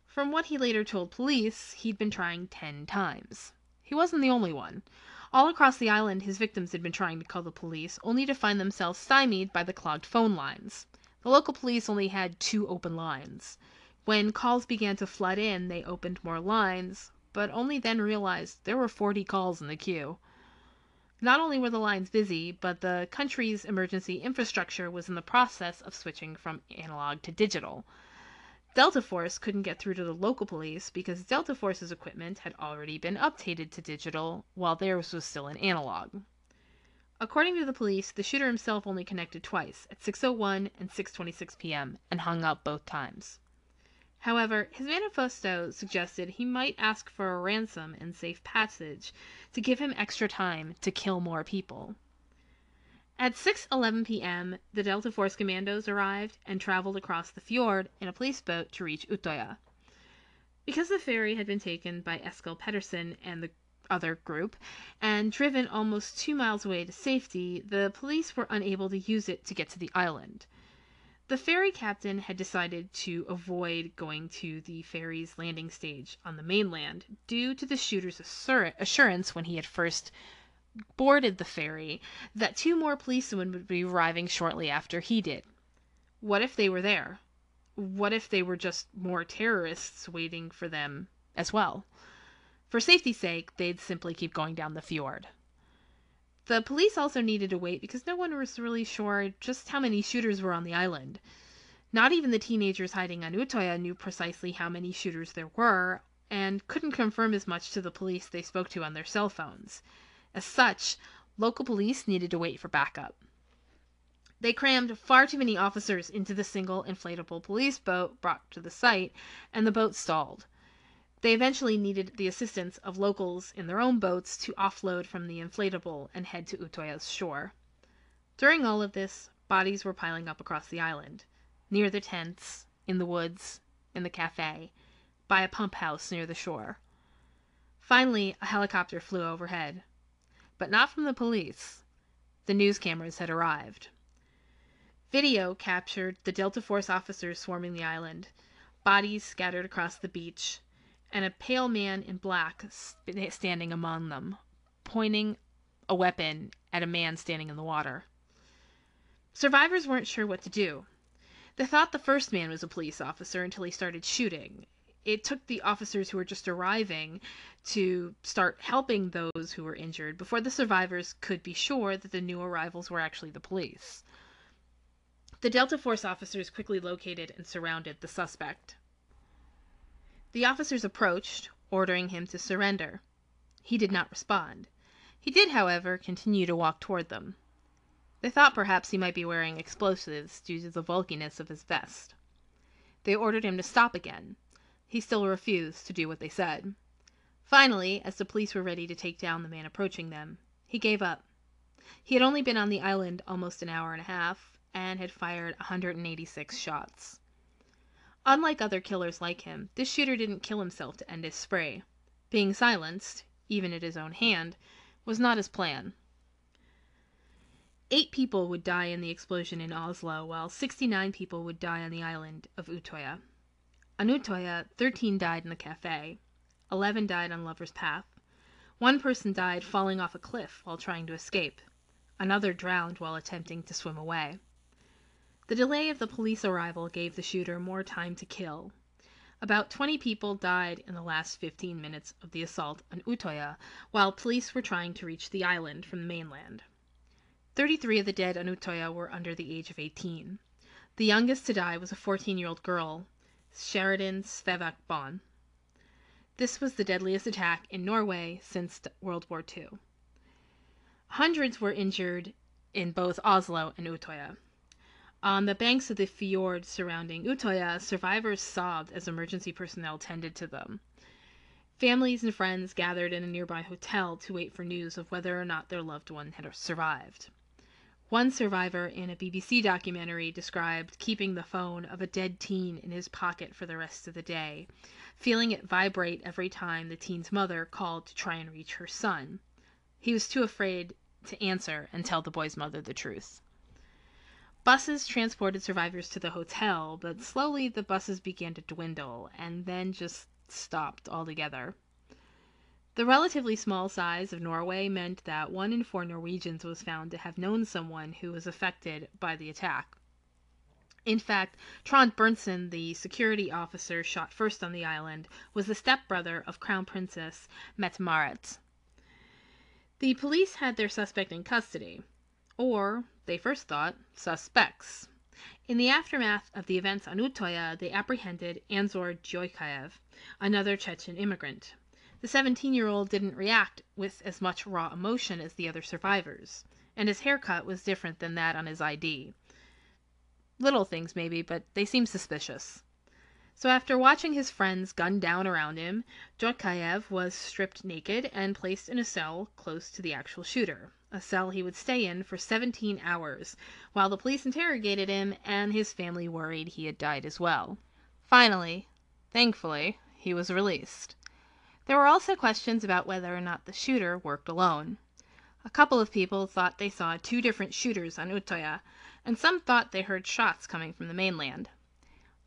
From what he later told police, he'd been trying ten times. He wasn't the only one. All across the island, his victims had been trying to call the police, only to find themselves stymied by the clogged phone lines. The local police only had two open lines. When calls began to flood in, they opened more lines, but only then realized there were forty calls in the queue. Not only were the lines busy, but the country's emergency infrastructure was in the process of switching from analog to digital. Delta Force couldn't get through to the local police because Delta Force's equipment had already been updated to digital while theirs was still in analog. According to the police, the shooter himself only connected twice, at six oh one and six twenty-six p m, and hung up both times. However, his manifesto suggested he might ask for a ransom and safe passage to give him extra time to kill more people. At six eleven p m, the Delta Force commandos arrived and traveled across the fjord in a police boat to reach Utøya. Because the ferry had been taken by Eskel Peterson and the other group, and driven almost two miles away to safety, the police were unable to use it to get to the island. The ferry captain had decided to avoid going to the ferry's landing stage on the mainland due to the shooter's assur- assurance when he had first boarded the ferry that two more policemen would be arriving shortly after he did. What if they were there? What if they were just more terrorists waiting for them as well? For safety's sake, they'd simply keep going down the fjord. The police also needed to wait because no one was really sure just how many shooters were on the island. Not even the teenagers hiding on Utøya knew precisely how many shooters there were, and couldn't confirm as much to the police they spoke to on their cell phones. As such, local police needed to wait for backup. They crammed far too many officers into the single inflatable police boat brought to the site, and the boat stalled. They eventually needed the assistance of locals in their own boats to offload from the inflatable and head to Utøya's shore. During all of this, bodies were piling up across the island, near the tents, in the woods, in the cafe, by a pump house near the shore. Finally, a helicopter flew overhead. But not from the police. The news cameras had arrived. Video captured the Delta Force officers swarming the island, bodies scattered across the beach, and a pale man in black standing among them, pointing a weapon at a man standing in the water. Survivors weren't sure what to do. They thought the first man was a police officer until he started shooting. It took the officers who were just arriving to start helping those who were injured before the survivors could be sure that the new arrivals were actually the police. The Delta Force officers quickly located and surrounded the suspect. The officers approached, ordering him to surrender. He did not respond. He did, however, continue to walk toward them. They thought perhaps he might be wearing explosives due to the bulkiness of his vest. They ordered him to stop again. He still refused to do what they said. Finally, as the police were ready to take down the man approaching them, he gave up. He had only been on the island almost an hour and a half, and had fired one hundred eighty-six shots. Unlike other killers like him, this shooter didn't kill himself to end his spree. Being silenced, even at his own hand, was not his plan. Eight people would die in the explosion in Oslo, while sixty-nine people would die on the island of Utøya. On Utøya, thirteen died in the cafe, eleven died on Lover's Path, one person died falling off a cliff while trying to escape, another drowned while attempting to swim away. The delay of the police arrival gave the shooter more time to kill. About twenty people died in the last fifteen minutes of the assault on Utøya, while police were trying to reach the island from the mainland. thirty-three of the dead on Utøya were under the age of eighteen. The youngest to die was a fourteen-year-old girl, Sheridan Svevak Bon. This was the deadliest attack in Norway since World War Two. Hundreds were injured in both Oslo and Utøya. On the banks of the fjord surrounding Utøya, survivors sobbed as emergency personnel tended to them. Families and friends gathered in a nearby hotel to wait for news of whether or not their loved one had survived. One survivor in a B B C documentary described keeping the phone of a dead teen in his pocket for the rest of the day, feeling it vibrate every time the teen's mother called to try and reach her son. He was too afraid to answer and tell the boy's mother the truth. Buses transported survivors to the hotel, but slowly the buses began to dwindle and then just stopped altogether. The relatively small size of Norway meant that one in four Norwegians was found to have known someone who was affected by the attack. In fact, Trond Berntsen, the security officer shot first on the island, was the stepbrother of Crown Princess Mette-Marit. The police had their suspect in custody, or, they first thought, suspects. In the aftermath of the events on Utøya, they apprehended Anzor Joykaev, another Chechen immigrant. The seventeen-year-old didn't react with as much raw emotion as the other survivors, and his haircut was different than that on his I D. Little things, maybe, but they seemed suspicious. So after watching his friends gunned down around him, Joykaev was stripped naked and placed in a cell close to the actual shooter, a cell he would stay in for seventeen hours, while the police interrogated him and his family worried he had died as well. Finally, thankfully, he was released. There were also questions about whether or not the shooter worked alone. A couple of people thought they saw two different shooters on Utøya, and some thought they heard shots coming from the mainland.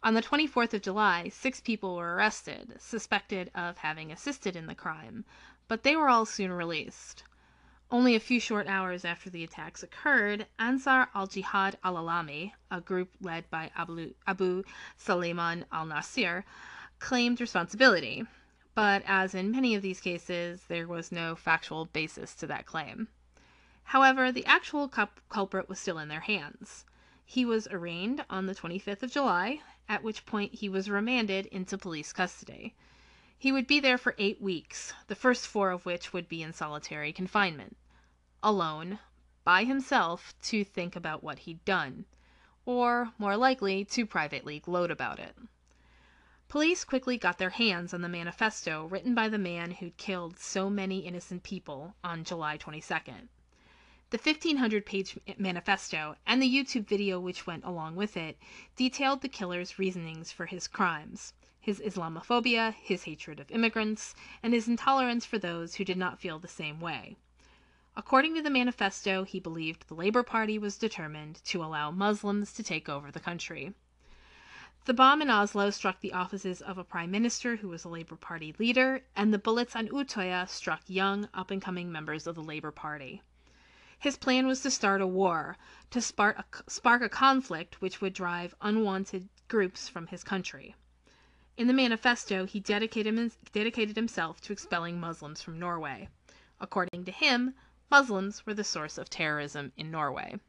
On the twenty-fourth of July, six people were arrested, suspected of having assisted in the crime, but they were all soon released. Only a few short hours after the attacks occurred, Ansar al-Jihad al-Alami, a group led by Abu Suleiman al-Nasir, claimed responsibility. But as in many of these cases, there was no factual basis to that claim. However, the actual culprit was still in their hands. He was arraigned on the twenty-fifth of July, at which point he was remanded into police custody. He would be there for eight weeks, the first four of which would be in solitary confinement, alone, by himself, to think about what he'd done, or, more likely, to privately gloat about it. Police quickly got their hands on the manifesto written by the man who'd killed so many innocent people on July twenty-second. The fifteen hundred page manifesto and the YouTube video which went along with it detailed the killer's reasonings for his crimes, his Islamophobia, his hatred of immigrants, and his intolerance for those who did not feel the same way. According to the manifesto, he believed the Labour Party was determined to allow Muslims to take over the country. The bomb in Oslo struck the offices of a prime minister who was a Labour Party leader, and the bullets on Utøya struck young, up-and-coming members of the Labour Party. His plan was to start a war, to spark a, spark a conflict which would drive unwanted groups from his country. In the manifesto, he dedicated, dedicated himself to expelling Muslims from Norway. According to him, Muslims were the source of terrorism in Norway.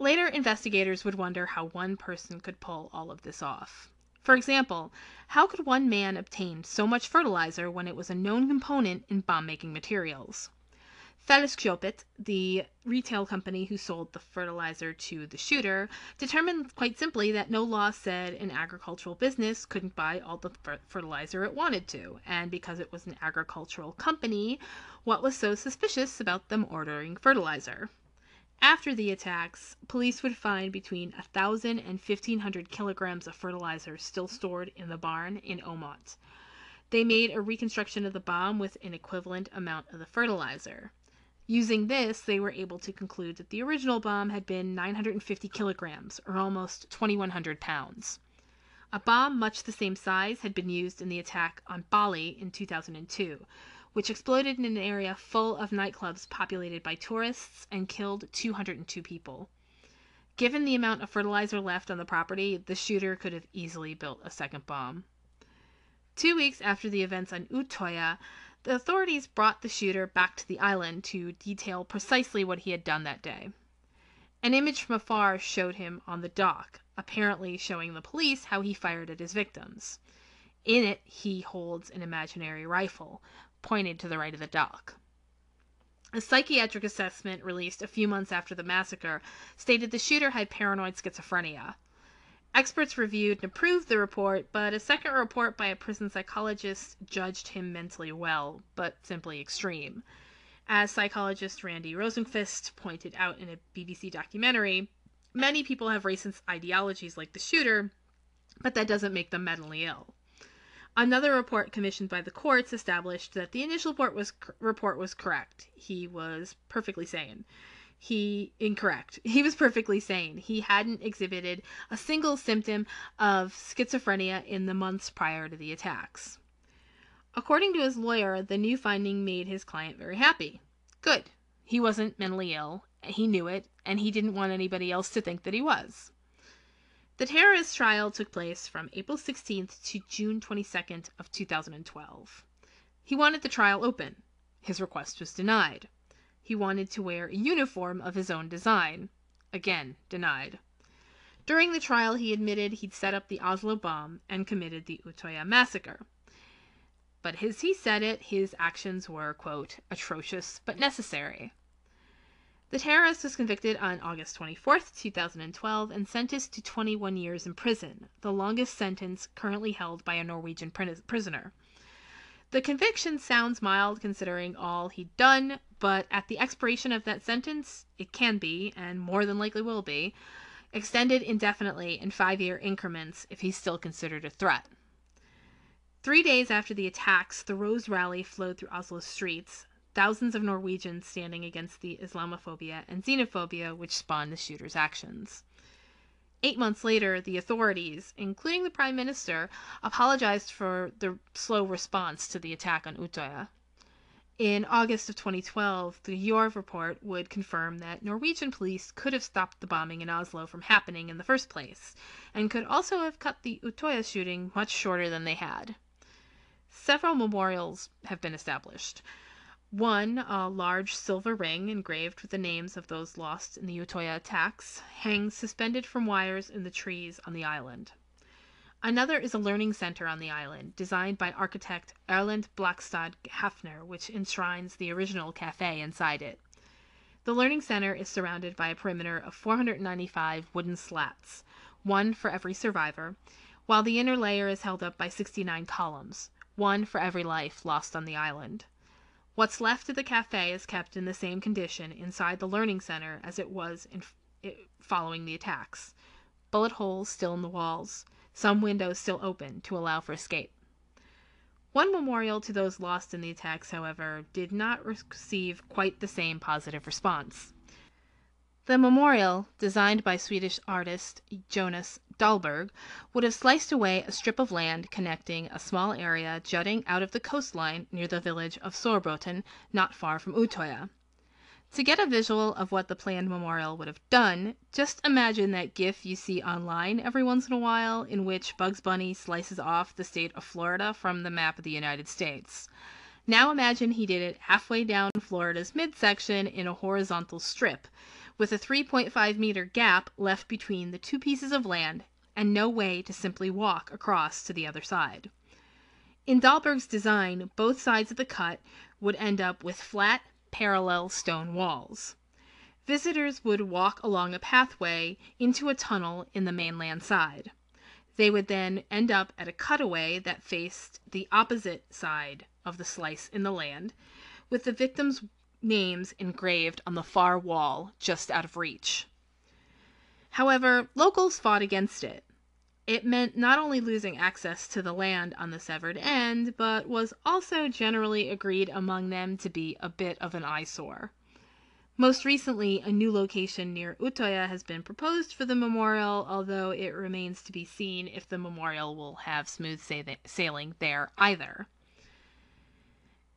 Later, investigators would wonder how one person could pull all of this off. For example, how could one man obtain so much fertilizer when it was a known component in bomb-making materials? Felleskjøpet, the retail company who sold the fertilizer to the shooter, determined quite simply that no law said an agricultural business couldn't buy all the fertilizer it wanted to, and because it was an agricultural company, what was so suspicious about them ordering fertilizer? After the attacks, police would find between one thousand and fifteen hundred kilograms of fertilizer still stored in the barn in Åmot. They made a reconstruction of the bomb with an equivalent amount of the fertilizer. Using this, they were able to conclude that the original bomb had been nine hundred fifty kilograms, or almost twenty-one hundred pounds. A bomb much the same size had been used in the attack on Bali in two thousand two, which exploded in an area full of nightclubs populated by tourists and killed two hundred two people. Given the amount of fertilizer left on the property, the shooter could have easily built a second bomb. Two weeks after the events on Utøya, the authorities brought the shooter back to the island to detail precisely what he had done that day. An image from afar showed him on the dock, apparently showing the police how he fired at his victims. In it, he holds an imaginary rifle, pointed to the right of the dock. A psychiatric assessment released a few months after the massacre stated the shooter had paranoid schizophrenia. Experts reviewed and approved the report, but a second report by a prison psychologist judged him mentally well, but simply extreme. As psychologist Randy Rosenquist pointed out in a B B C documentary, many people have racist ideologies like the shooter, but that doesn't make them mentally ill. Another report commissioned by the courts established that the initial report was, report was correct. He was perfectly sane. He, incorrect. He was perfectly sane. He hadn't exhibited a single symptom of schizophrenia in the months prior to the attacks. According to his lawyer, the new finding made his client very happy. Good. He wasn't mentally ill. He knew it, and he didn't want anybody else to think that he was. The terrorist trial took place from April sixteenth to June twenty-second of two thousand twelve. He wanted the trial open. His request was denied. He wanted to wear a uniform of his own design. Again, denied. During the trial, he admitted he'd set up the Oslo bomb and committed the Utøya massacre. But as he said it, his actions were, quote, atrocious but necessary. The terrorist was convicted on August twenty-fourth, two thousand twelve, and sentenced to twenty-one years in prison, the longest sentence currently held by a Norwegian prisoner. The conviction sounds mild considering all he'd done, but at the expiration of that sentence, it can be, and more than likely will be, extended indefinitely in five-year increments if he's still considered a threat. Three days after the attacks, the Rose Rally flowed through Oslo's streets, thousands of Norwegians standing against the Islamophobia and xenophobia which spawned the shooter's actions. Eight months later, the authorities, including the Prime Minister, apologized for the slow response to the attack on Utøya. In August of twenty twelve, the Gjørv report would confirm that Norwegian police could have stopped the bombing in Oslo from happening in the first place, and could also have cut the Utøya shooting much shorter than they had. Several memorials have been established. One, a large silver ring engraved with the names of those lost in the Utøya attacks, hangs suspended from wires in the trees on the island. Another is a learning center on the island, designed by architect Erland Blakstad Hafner, which enshrines the original cafe inside it. The learning center is surrounded by a perimeter of four hundred ninety-five wooden slats, one for every survivor, while the inner layer is held up by sixty-nine columns, one for every life lost on the island. What's left of the cafe is kept in the same condition inside the learning center as it was in f it following the attacks. Bullet holes still in the walls, some windows still open to allow for escape. One memorial to those lost in the attacks, however, did not receive quite the same positive response. The memorial, designed by Swedish artist Jonas Dahlberg, would have sliced away a strip of land connecting a small area jutting out of the coastline near the village of Sorbotten, not far from Utøya. To get a visual of what the planned memorial would have done, just imagine that GIF you see online every once in a while in which Bugs Bunny slices off the state of Florida from the map of the United States. Now imagine he did it halfway down Florida's midsection in a horizontal strip, with a three point five meter gap left between the two pieces of land and no way to simply walk across to the other side. In Dahlberg's design, both sides of the cut would end up with flat, parallel stone walls. Visitors would walk along a pathway into a tunnel in the mainland side. They would then end up at a cutaway that faced the opposite side of the slice in the land, with the victims' names engraved on the far wall just out of reach. However, locals fought against it. It meant not only losing access to the land on the severed end, but was also generally agreed among them to be a bit of an eyesore. Most recently, a new location near Utøya has been proposed for the memorial, although it remains to be seen if the memorial will have smooth sailing there either.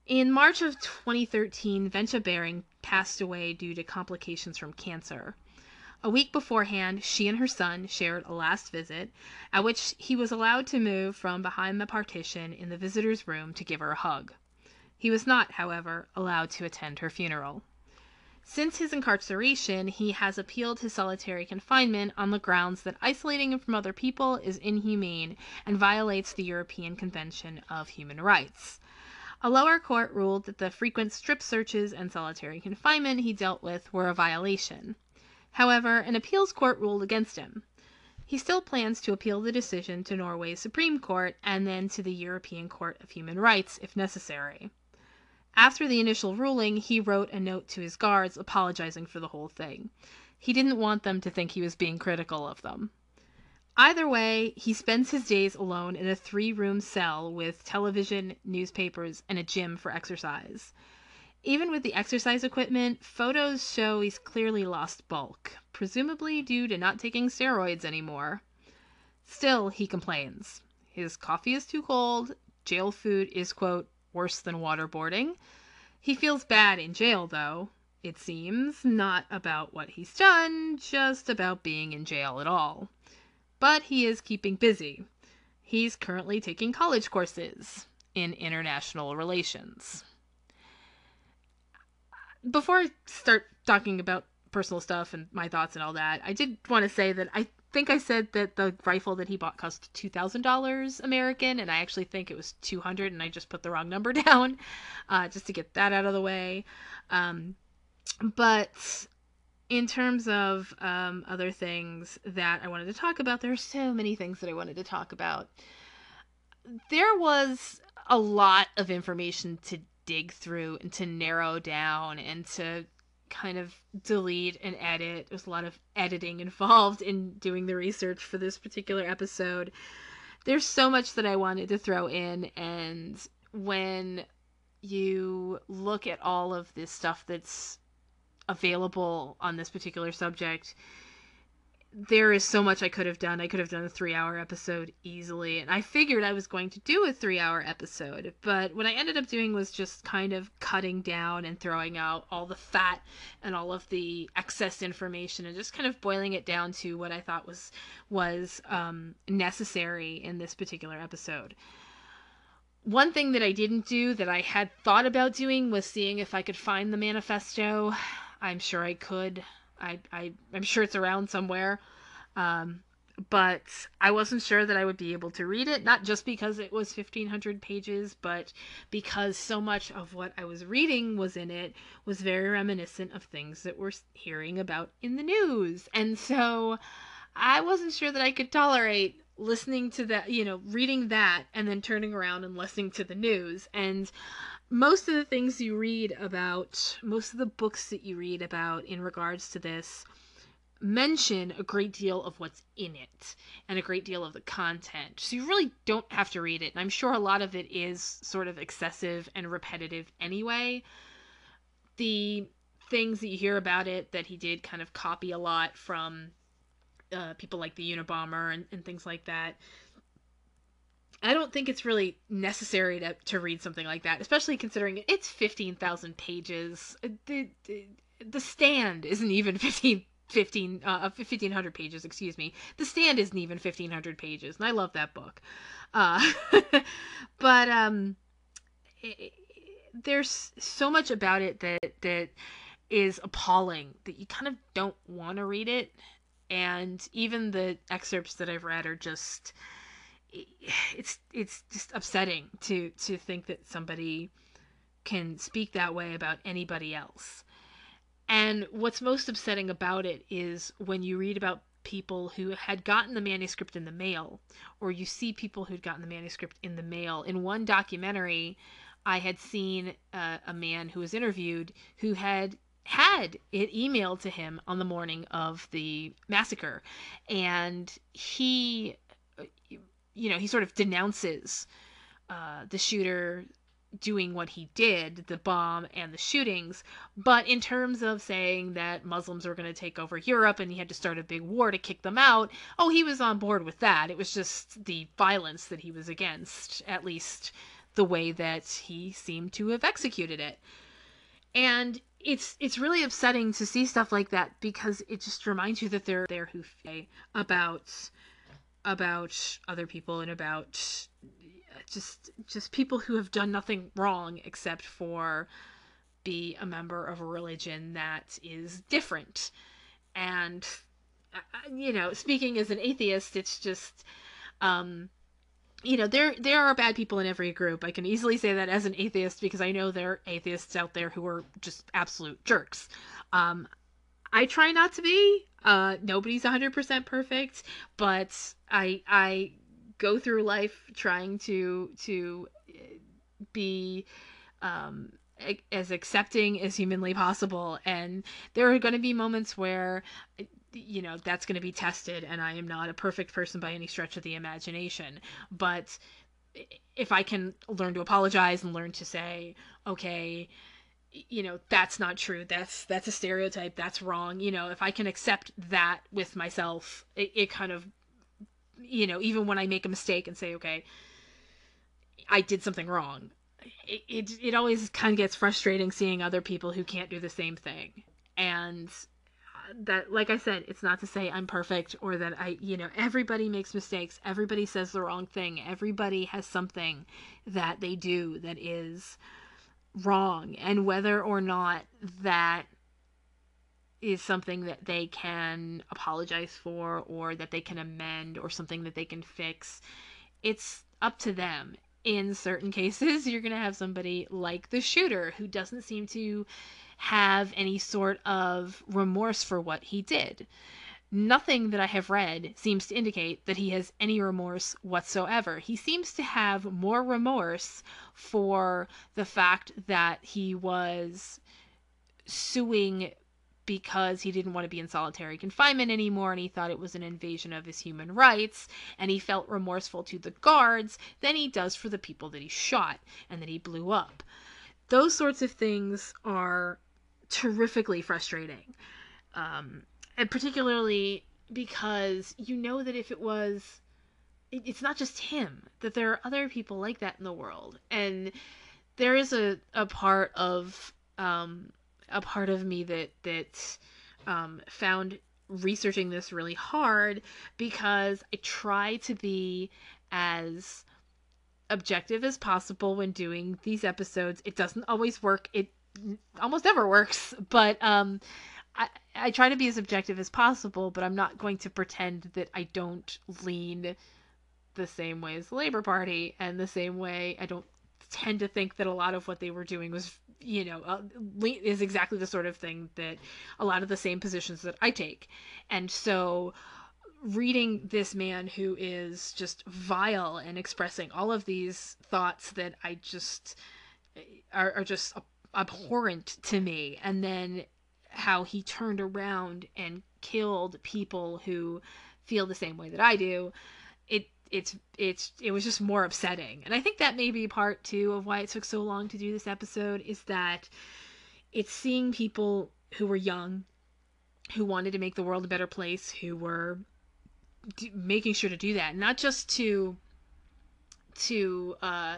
In March of twenty thirteen, Wenche Behring passed away due to complications from cancer. A week beforehand, she and her son shared a last visit, at which he was allowed to move from behind the partition in the visitor's room to give her a hug. He was not, however, allowed to attend her funeral. Since his incarceration, he has appealed his solitary confinement on the grounds that isolating him from other people is inhumane and violates the European Convention of Human Rights. A lower court ruled that the frequent strip searches and solitary confinement he dealt with were a violation. However, an appeals court ruled against him. He still plans to appeal the decision to Norway's Supreme Court and then to the European Court of Human Rights if necessary. After the initial ruling, he wrote a note to his guards apologizing for the whole thing. He didn't want them to think he was being critical of them. Either way, he spends his days alone in a three-room cell with television, newspapers, and a gym for exercise. Even with the exercise equipment, photos show he's clearly lost bulk, presumably due to not taking steroids anymore. Still, he complains. His coffee is too cold, jail food is, quote, worse than waterboarding. He feels bad in jail, though, it seems, not about what he's done, just about being in jail at all. But he is keeping busy. He's currently taking college courses in international relations. Before I start talking about personal stuff and my thoughts and all that, I did want to say that I think I said that the rifle that he bought cost two thousand dollars American, and I actually think it was two hundred dollars, and I just put the wrong number down, uh, just to get that out of the way. Um, but in terms of um, other things that I wanted to talk about, there are so many things that I wanted to talk about. There was a lot of information to dig through and to narrow down and to kind of delete and edit. There's a lot of editing involved in doing the research for this particular episode. There's so much that I wanted to throw in, and when you look at all of this stuff that's available on this particular subject, there is so much I could have done. I could have done a three-hour episode easily, and I figured I was going to do a three-hour episode, but what I ended up doing was just kind of cutting down and throwing out all the fat and all of the excess information and just kind of boiling it down to what I thought was, was um, necessary in this particular episode. One thing that I didn't do that I had thought about doing was seeing if I could find the manifesto. I'm sure I could. I, I, I'm sure it's around somewhere, um, but I wasn't sure that I would be able to read it, not just because it was fifteen hundred pages, but because so much of what I was reading was in it was very reminiscent of things that we're hearing about in the news. And so I wasn't sure that I could tolerate listening to that, you know, reading that and then turning around and listening to the news. And most of the things you read about, most of the books that you read about in regards to this, mention a great deal of what's in it and a great deal of the content. So you really don't have to read it. And I'm sure a lot of it is sort of excessive and repetitive anyway. The things that you hear about it that he did kind of copy a lot from Uh, people like the Unabomber and, and things like that. I don't think it's really necessary to to read something like that, especially considering it's fifteen thousand pages. It, it, The Stand isn't even fifteen, fifteen, uh, fifteen hundred pages, excuse me. The Stand isn't even fifteen hundred pages, and I love that book. Uh, but um, it, there's so much about it that that is appalling that you kind of don't want to read it. And even the excerpts that I've read are just, it's it's just upsetting to to think that somebody can speak that way about anybody else. And what's most upsetting about it is when you read about people who had gotten the manuscript in the mail, or you see people who'd gotten the manuscript in the mail. In one documentary, I had seen uh, a man who was interviewed who had had it emailed to him on the morning of the massacre. And he, you know, he sort of denounces uh, the shooter doing what he did, the bomb and the shootings, but in terms of saying that Muslims were going to take over Europe and he had to start a big war to kick them out, oh, he was on board with that. It was just the violence that he was against, at least the way that he seemed to have executed it. And it's it's really upsetting to see stuff like that, because it just reminds you that they're there who say about about other people and about just just people who have done nothing wrong except for be a member of a religion that is different. And, you know, speaking as an atheist, it's just, um, you know, there there are bad people in every group. I can easily say that as an atheist, because I know there are atheists out there who are just absolute jerks. Um, I try not to be. Uh, nobody's one hundred percent perfect, but I I... go through life trying to to be um, as accepting as humanly possible, and there are going to be moments where, you know, that's going to be tested, and I am not a perfect person by any stretch of the imagination. But if I can learn to apologize and learn to say, okay, you know, that's not true, that's that's a stereotype, that's wrong, you know, if I can accept that with myself, it, it kind of, you know, even when I make a mistake and say, okay, I did something wrong, it, it it always kind of gets frustrating seeing other people who can't do the same thing. And that, like I said, it's not to say I'm perfect or that I, you know, everybody makes mistakes. Everybody says the wrong thing. Everybody has something that they do that is wrong. And whether or not that is something that they can apologize for or that they can amend or something that they can fix, it's up to them. In certain cases, you're going to have somebody like the shooter who doesn't seem to have any sort of remorse for what he did. Nothing that I have read seems to indicate that he has any remorse whatsoever. He seems to have more remorse for the fact that he was suing because he didn't want to be in solitary confinement anymore, and he thought it was an invasion of his human rights, and he felt remorseful to the guards than he does for the people that he shot and that he blew up. Those sorts of things are terrifically frustrating, um, and particularly because you know that if it was, it's not just him, that there are other people like that in the world. And there is a, a part of... Um, a part of me that, that, um, found researching this really hard, because I try to be as objective as possible when doing these episodes. It doesn't always work. It almost never works, but, um, I, I try to be as objective as possible, but I'm not going to pretend that I don't lean the same way as the Labor Party, and the same way I don't tend to think that a lot of what they were doing was, you know, uh, is exactly the sort of thing that a lot of the same positions that I take. And so reading this man who is just vile and expressing all of these thoughts that I just are, are just abhorrent to me, and then how he turned around and killed people who feel the same way that I do, it It's, it's, it was just more upsetting. And I think that may be part two of why it took so long to do this episode, is that it's seeing people who were young, who wanted to make the world a better place, who were d- making sure to do that, not just to, to, uh,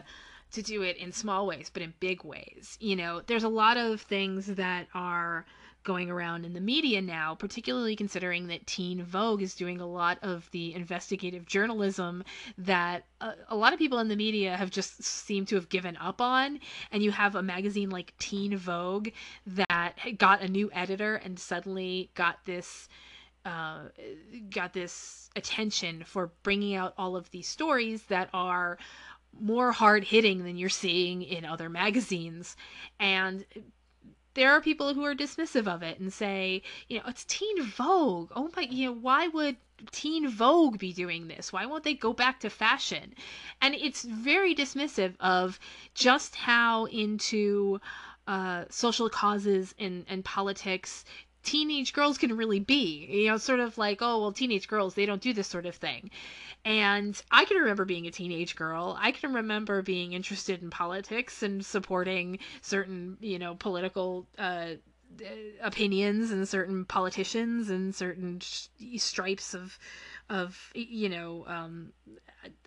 to do it in small ways, but in big ways. You know, there's a lot of things that are going around in the media now, particularly considering that Teen Vogue is doing a lot of the investigative journalism that a, a lot of people in the media have just seemed to have given up on. And you have a magazine like Teen Vogue that got a new editor and suddenly got this uh, got this attention for bringing out all of these stories that are more hard-hitting than you're seeing in other magazines. And there are people who are dismissive of it and say, you know, it's Teen Vogue. Oh my, you know, why would Teen Vogue be doing this? Why won't they go back to fashion? And it's very dismissive of just how into uh, social causes and, and politics teenage girls can really be. You know, sort of like, oh, well, teenage girls, they don't do this sort of thing. And I can remember being a teenage girl. I can remember being interested in politics and supporting certain, you know, political uh, opinions and certain politicians and certain stripes of, of you know, um,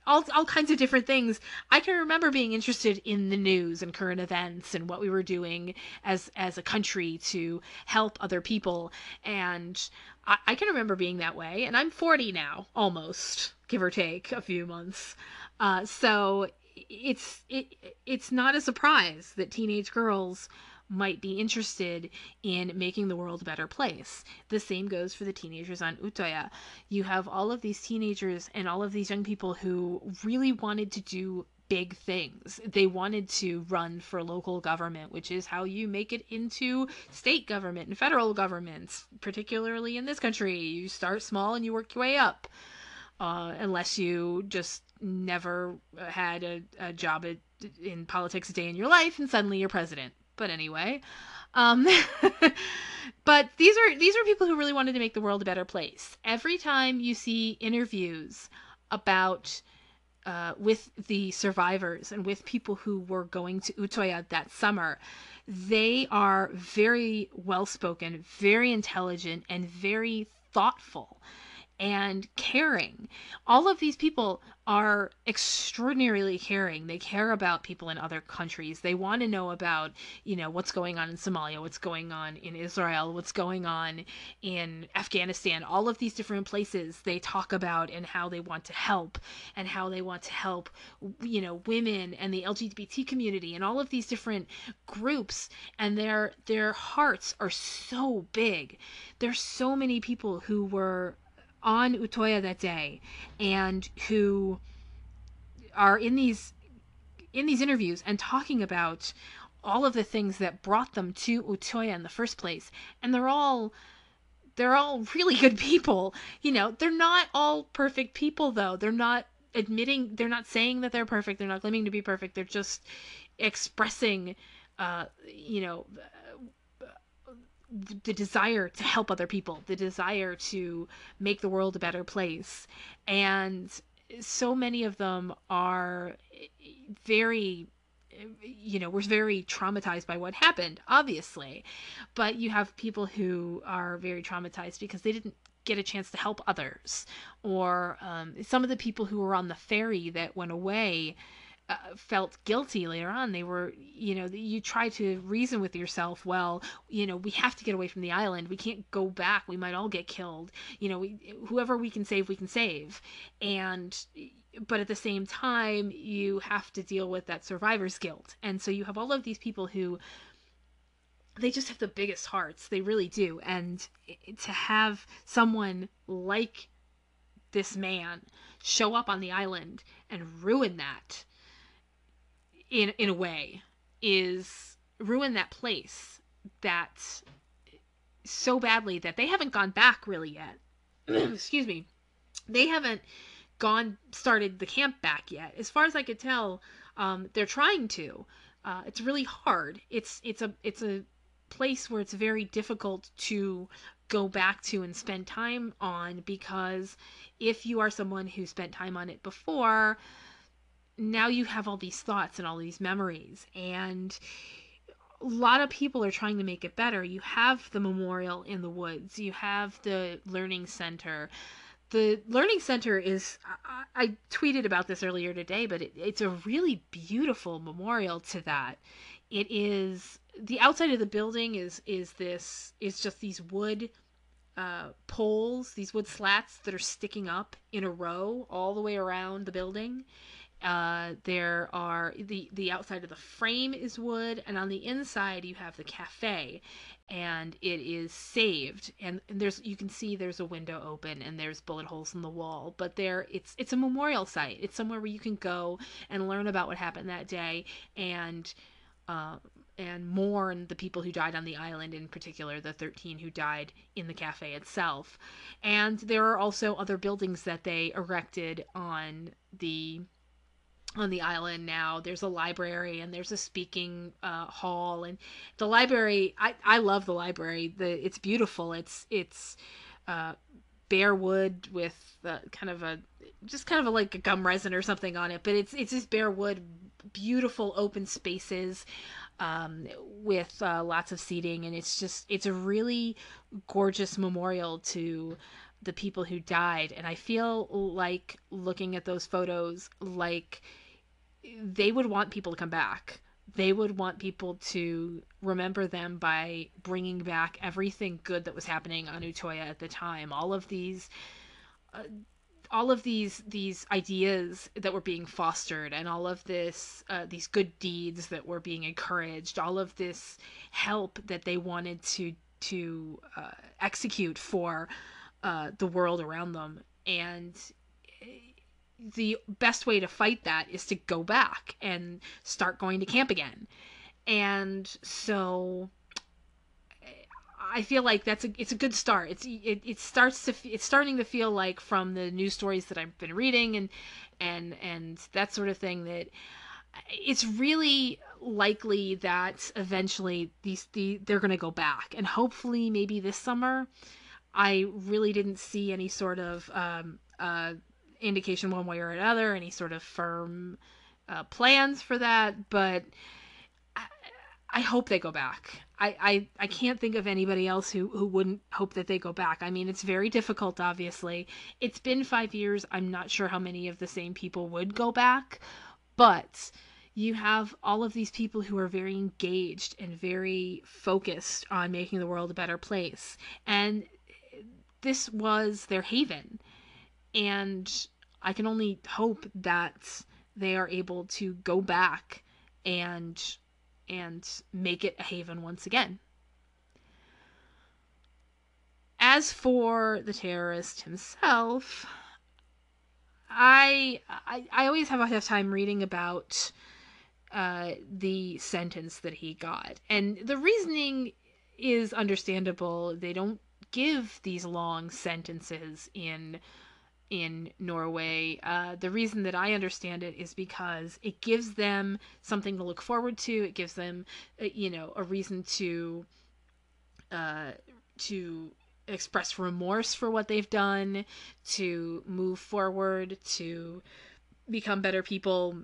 all all kinds of different things. I can remember being interested in the news and current events and what we were doing as as a country to help other people. And I, I can remember being that way. And I'm forty now, almost, give or take a few months. Uh, so it's it it's not a surprise that teenage girls might be interested in making the world a better place. The same goes for the teenagers on Utøya. You have all of these teenagers and all of these young people who really wanted to do big things. They wanted to run for local government, which is how you make it into state government and federal governments, particularly in this country. You start small and you work your way up, uh, unless you just never had a, a job at, in politics a day in your life and suddenly you're president. But anyway, um, but these are, these are people who really wanted to make the world a better place. Every time you see interviews about, uh, with the survivors and with people who were going to Utøya that summer, they are very well-spoken, very intelligent, and very thoughtful and caring. All of these people are extraordinarily caring. They care about people in other countries. They want to know about, you know, what's going on in Somalia, what's going on in Israel, what's going on in Afghanistan, all of these different places they talk about, and how they want to help, and how they want to help, you know, women and the L G B T community and all of these different groups. And their, their hearts are so big. There's so many people who were on Utøya that day and who are in these in these interviews and talking about all of the things that brought them to Utøya in the first place. And they're all they're all really good people. You know, they're not all perfect people though. They're not admitting, they're not saying that they're perfect. They're not claiming to be perfect. They're just expressing uh, you know, the desire to help other people, the desire to make the world a better place. And so many of them are very, you know, were very traumatized by what happened, obviously. But you have people who are very traumatized because they didn't get a chance to help others. Or um, some of the people who were on the ferry that went away Uh, felt guilty later on. They were, you know, you try to reason with yourself, well, you know, we have to get away from the island. We can't go back. We might all get killed. You know, we, whoever we can save, we can save. And, but at the same time, you have to deal with that survivor's guilt. And so you have all of these people who, they just have the biggest hearts. They really do. And to have someone like this man show up on the island and ruin that, in in a way, is ruin that place that so badly that they haven't gone back really yet. Excuse me. They haven't gone, started the camp back yet. As far as I could tell, um, they're trying to. Uh, it's really hard. It's, it's a, it's a place where it's very difficult to go back to and spend time on, because if you are someone who spent time on it before, now you have all these thoughts and all these memories, and a lot of people are trying to make it better. You have the memorial in the woods. You have the learning center. The learning center is, I, I tweeted about this earlier today, but it, it's a really beautiful memorial to that. It is the outside of the building is is this is just these wood uh, poles, these wood slats that are sticking up in a row all the way around the building. Uh, there are the the outside of the frame is wood, and on the inside you have the cafe, and it is saved. And, and there's you can see there's a window open, and there's bullet holes in the wall. But there it's it's a memorial site. It's somewhere where you can go and learn about what happened that day, and uh, and mourn the people who died on the island, in particular the thirteen who died in the cafe itself. And there are also other buildings that they erected on the. on the island now. There's a library, and there's a speaking uh, hall, and the library, I, I love the library. The it's beautiful. It's, it's uh, bare wood with uh, kind of a, just kind of a, like a gum resin or something on it, but it's, it's just bare wood, beautiful open spaces um, with uh, lots of seating. And it's just, it's a really gorgeous memorial to the people who died. And I feel like looking at those photos, like, they would want people to come back. They would want people to remember them by bringing back everything good that was happening on Utøya at the time. All of these, uh, all of these, these ideas that were being fostered, and all of this, uh, these good deeds that were being encouraged, all of this help that they wanted to, to, uh, execute for, uh, the world around them. And the best way to fight that is to go back and start going to camp again. And so I feel like that's a, it's a good start. It's, it, it starts to, it's starting to feel like, from the news stories that I've been reading and, and, and that sort of thing, that it's really likely that eventually these, the, they're going to go back. And hopefully maybe this summer. I really didn't see any sort of um, uh, indication one way or another, any sort of firm uh, plans for that, but I, I hope they go back. I, I, I can't think of anybody else who, who wouldn't hope that they go back. I mean, it's very difficult, obviously. It's been five years. I'm not sure how many of the same people would go back, but you have all of these people who are very engaged and very focused on making the world a better place. And this was their haven, and I can only hope that they are able to go back and and make it a haven once again. As for the terrorist himself, I I, I always have a tough time reading about uh, the sentence that he got, and the reasoning is understandable. They don't give these long sentences in in Norway. Uh, the reason that I understand it is because it gives them something to look forward to. It gives them, you know, a reason to uh, to express remorse for what they've done, to move forward, to become better people.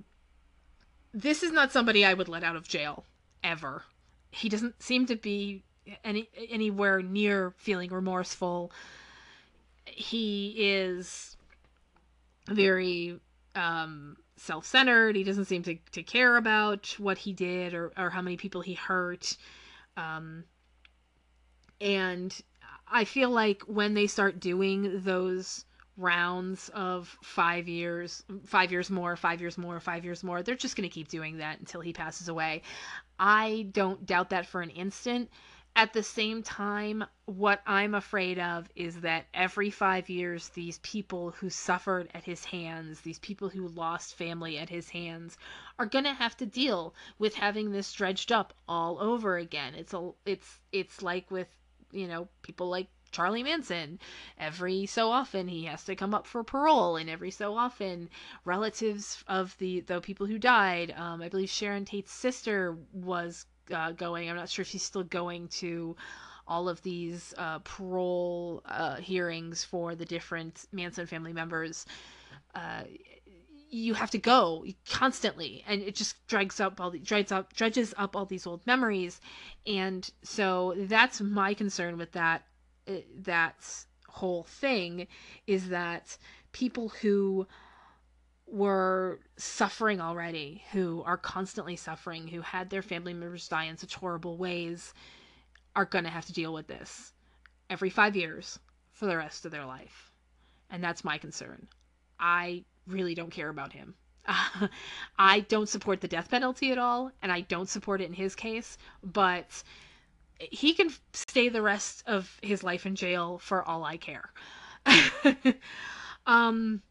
This is not somebody I would let out of jail, ever. He doesn't seem to be Any, anywhere near feeling remorseful. He is very um, self-centered. He doesn't seem to, to care about what he did or, or how many people he hurt. Um, and I feel like when they start doing those rounds of five years, five years more, five years more, five years more, they're just going to keep doing that until he passes away. I don't doubt that for an instant. At the same time, what I'm afraid of is that every five years, these people who suffered at his hands, these people who lost family at his hands, are going to have to deal with having this dredged up all over again. It's a, it's, it's like with, you know, people like Charlie Manson. Every so often he has to come up for parole, and every so often relatives of the, the people who died, um, I believe Sharon Tate's sister was Uh, going. I'm not sure if she's still going to all of these uh, parole uh, hearings for the different Manson family members. Uh, you have to go constantly, and it just drags up all the dredges up, dredges up all these old memories. And so that's my concern with that. That whole thing is that people who were suffering already, who are constantly suffering, who had their family members die in such horrible ways, are going to have to deal with this every five years for the rest of their life. And that's my concern. I really don't care about him. Uh, I don't support the death penalty at all, and I don't support it in his case, but he can stay the rest of his life in jail for all I care. um,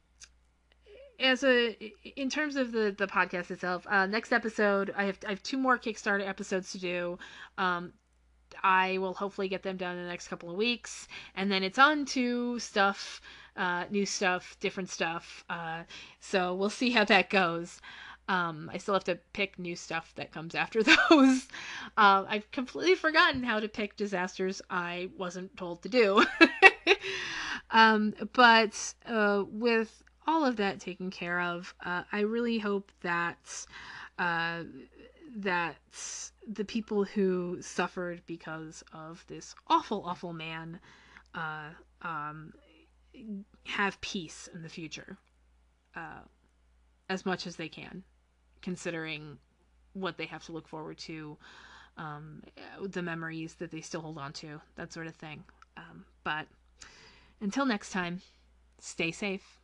as a, in terms of the, the podcast itself, uh, next episode, I have, I have two more Kickstarter episodes to do. Um, I will hopefully get them done in the next couple of weeks, and then it's on to stuff. Uh, new stuff, different stuff. Uh, so we'll see how that goes. Um, I still have to pick new stuff that comes after those. Uh, I've completely forgotten how to pick disasters I wasn't told to do. um, but uh, with all of that taken care of, uh, I really hope that uh, that the people who suffered because of this awful, awful man uh, um, have peace in the future, uh, as much as they can, considering what they have to look forward to, um, the memories that they still hold on to, that sort of thing. Um, but until next time, stay safe.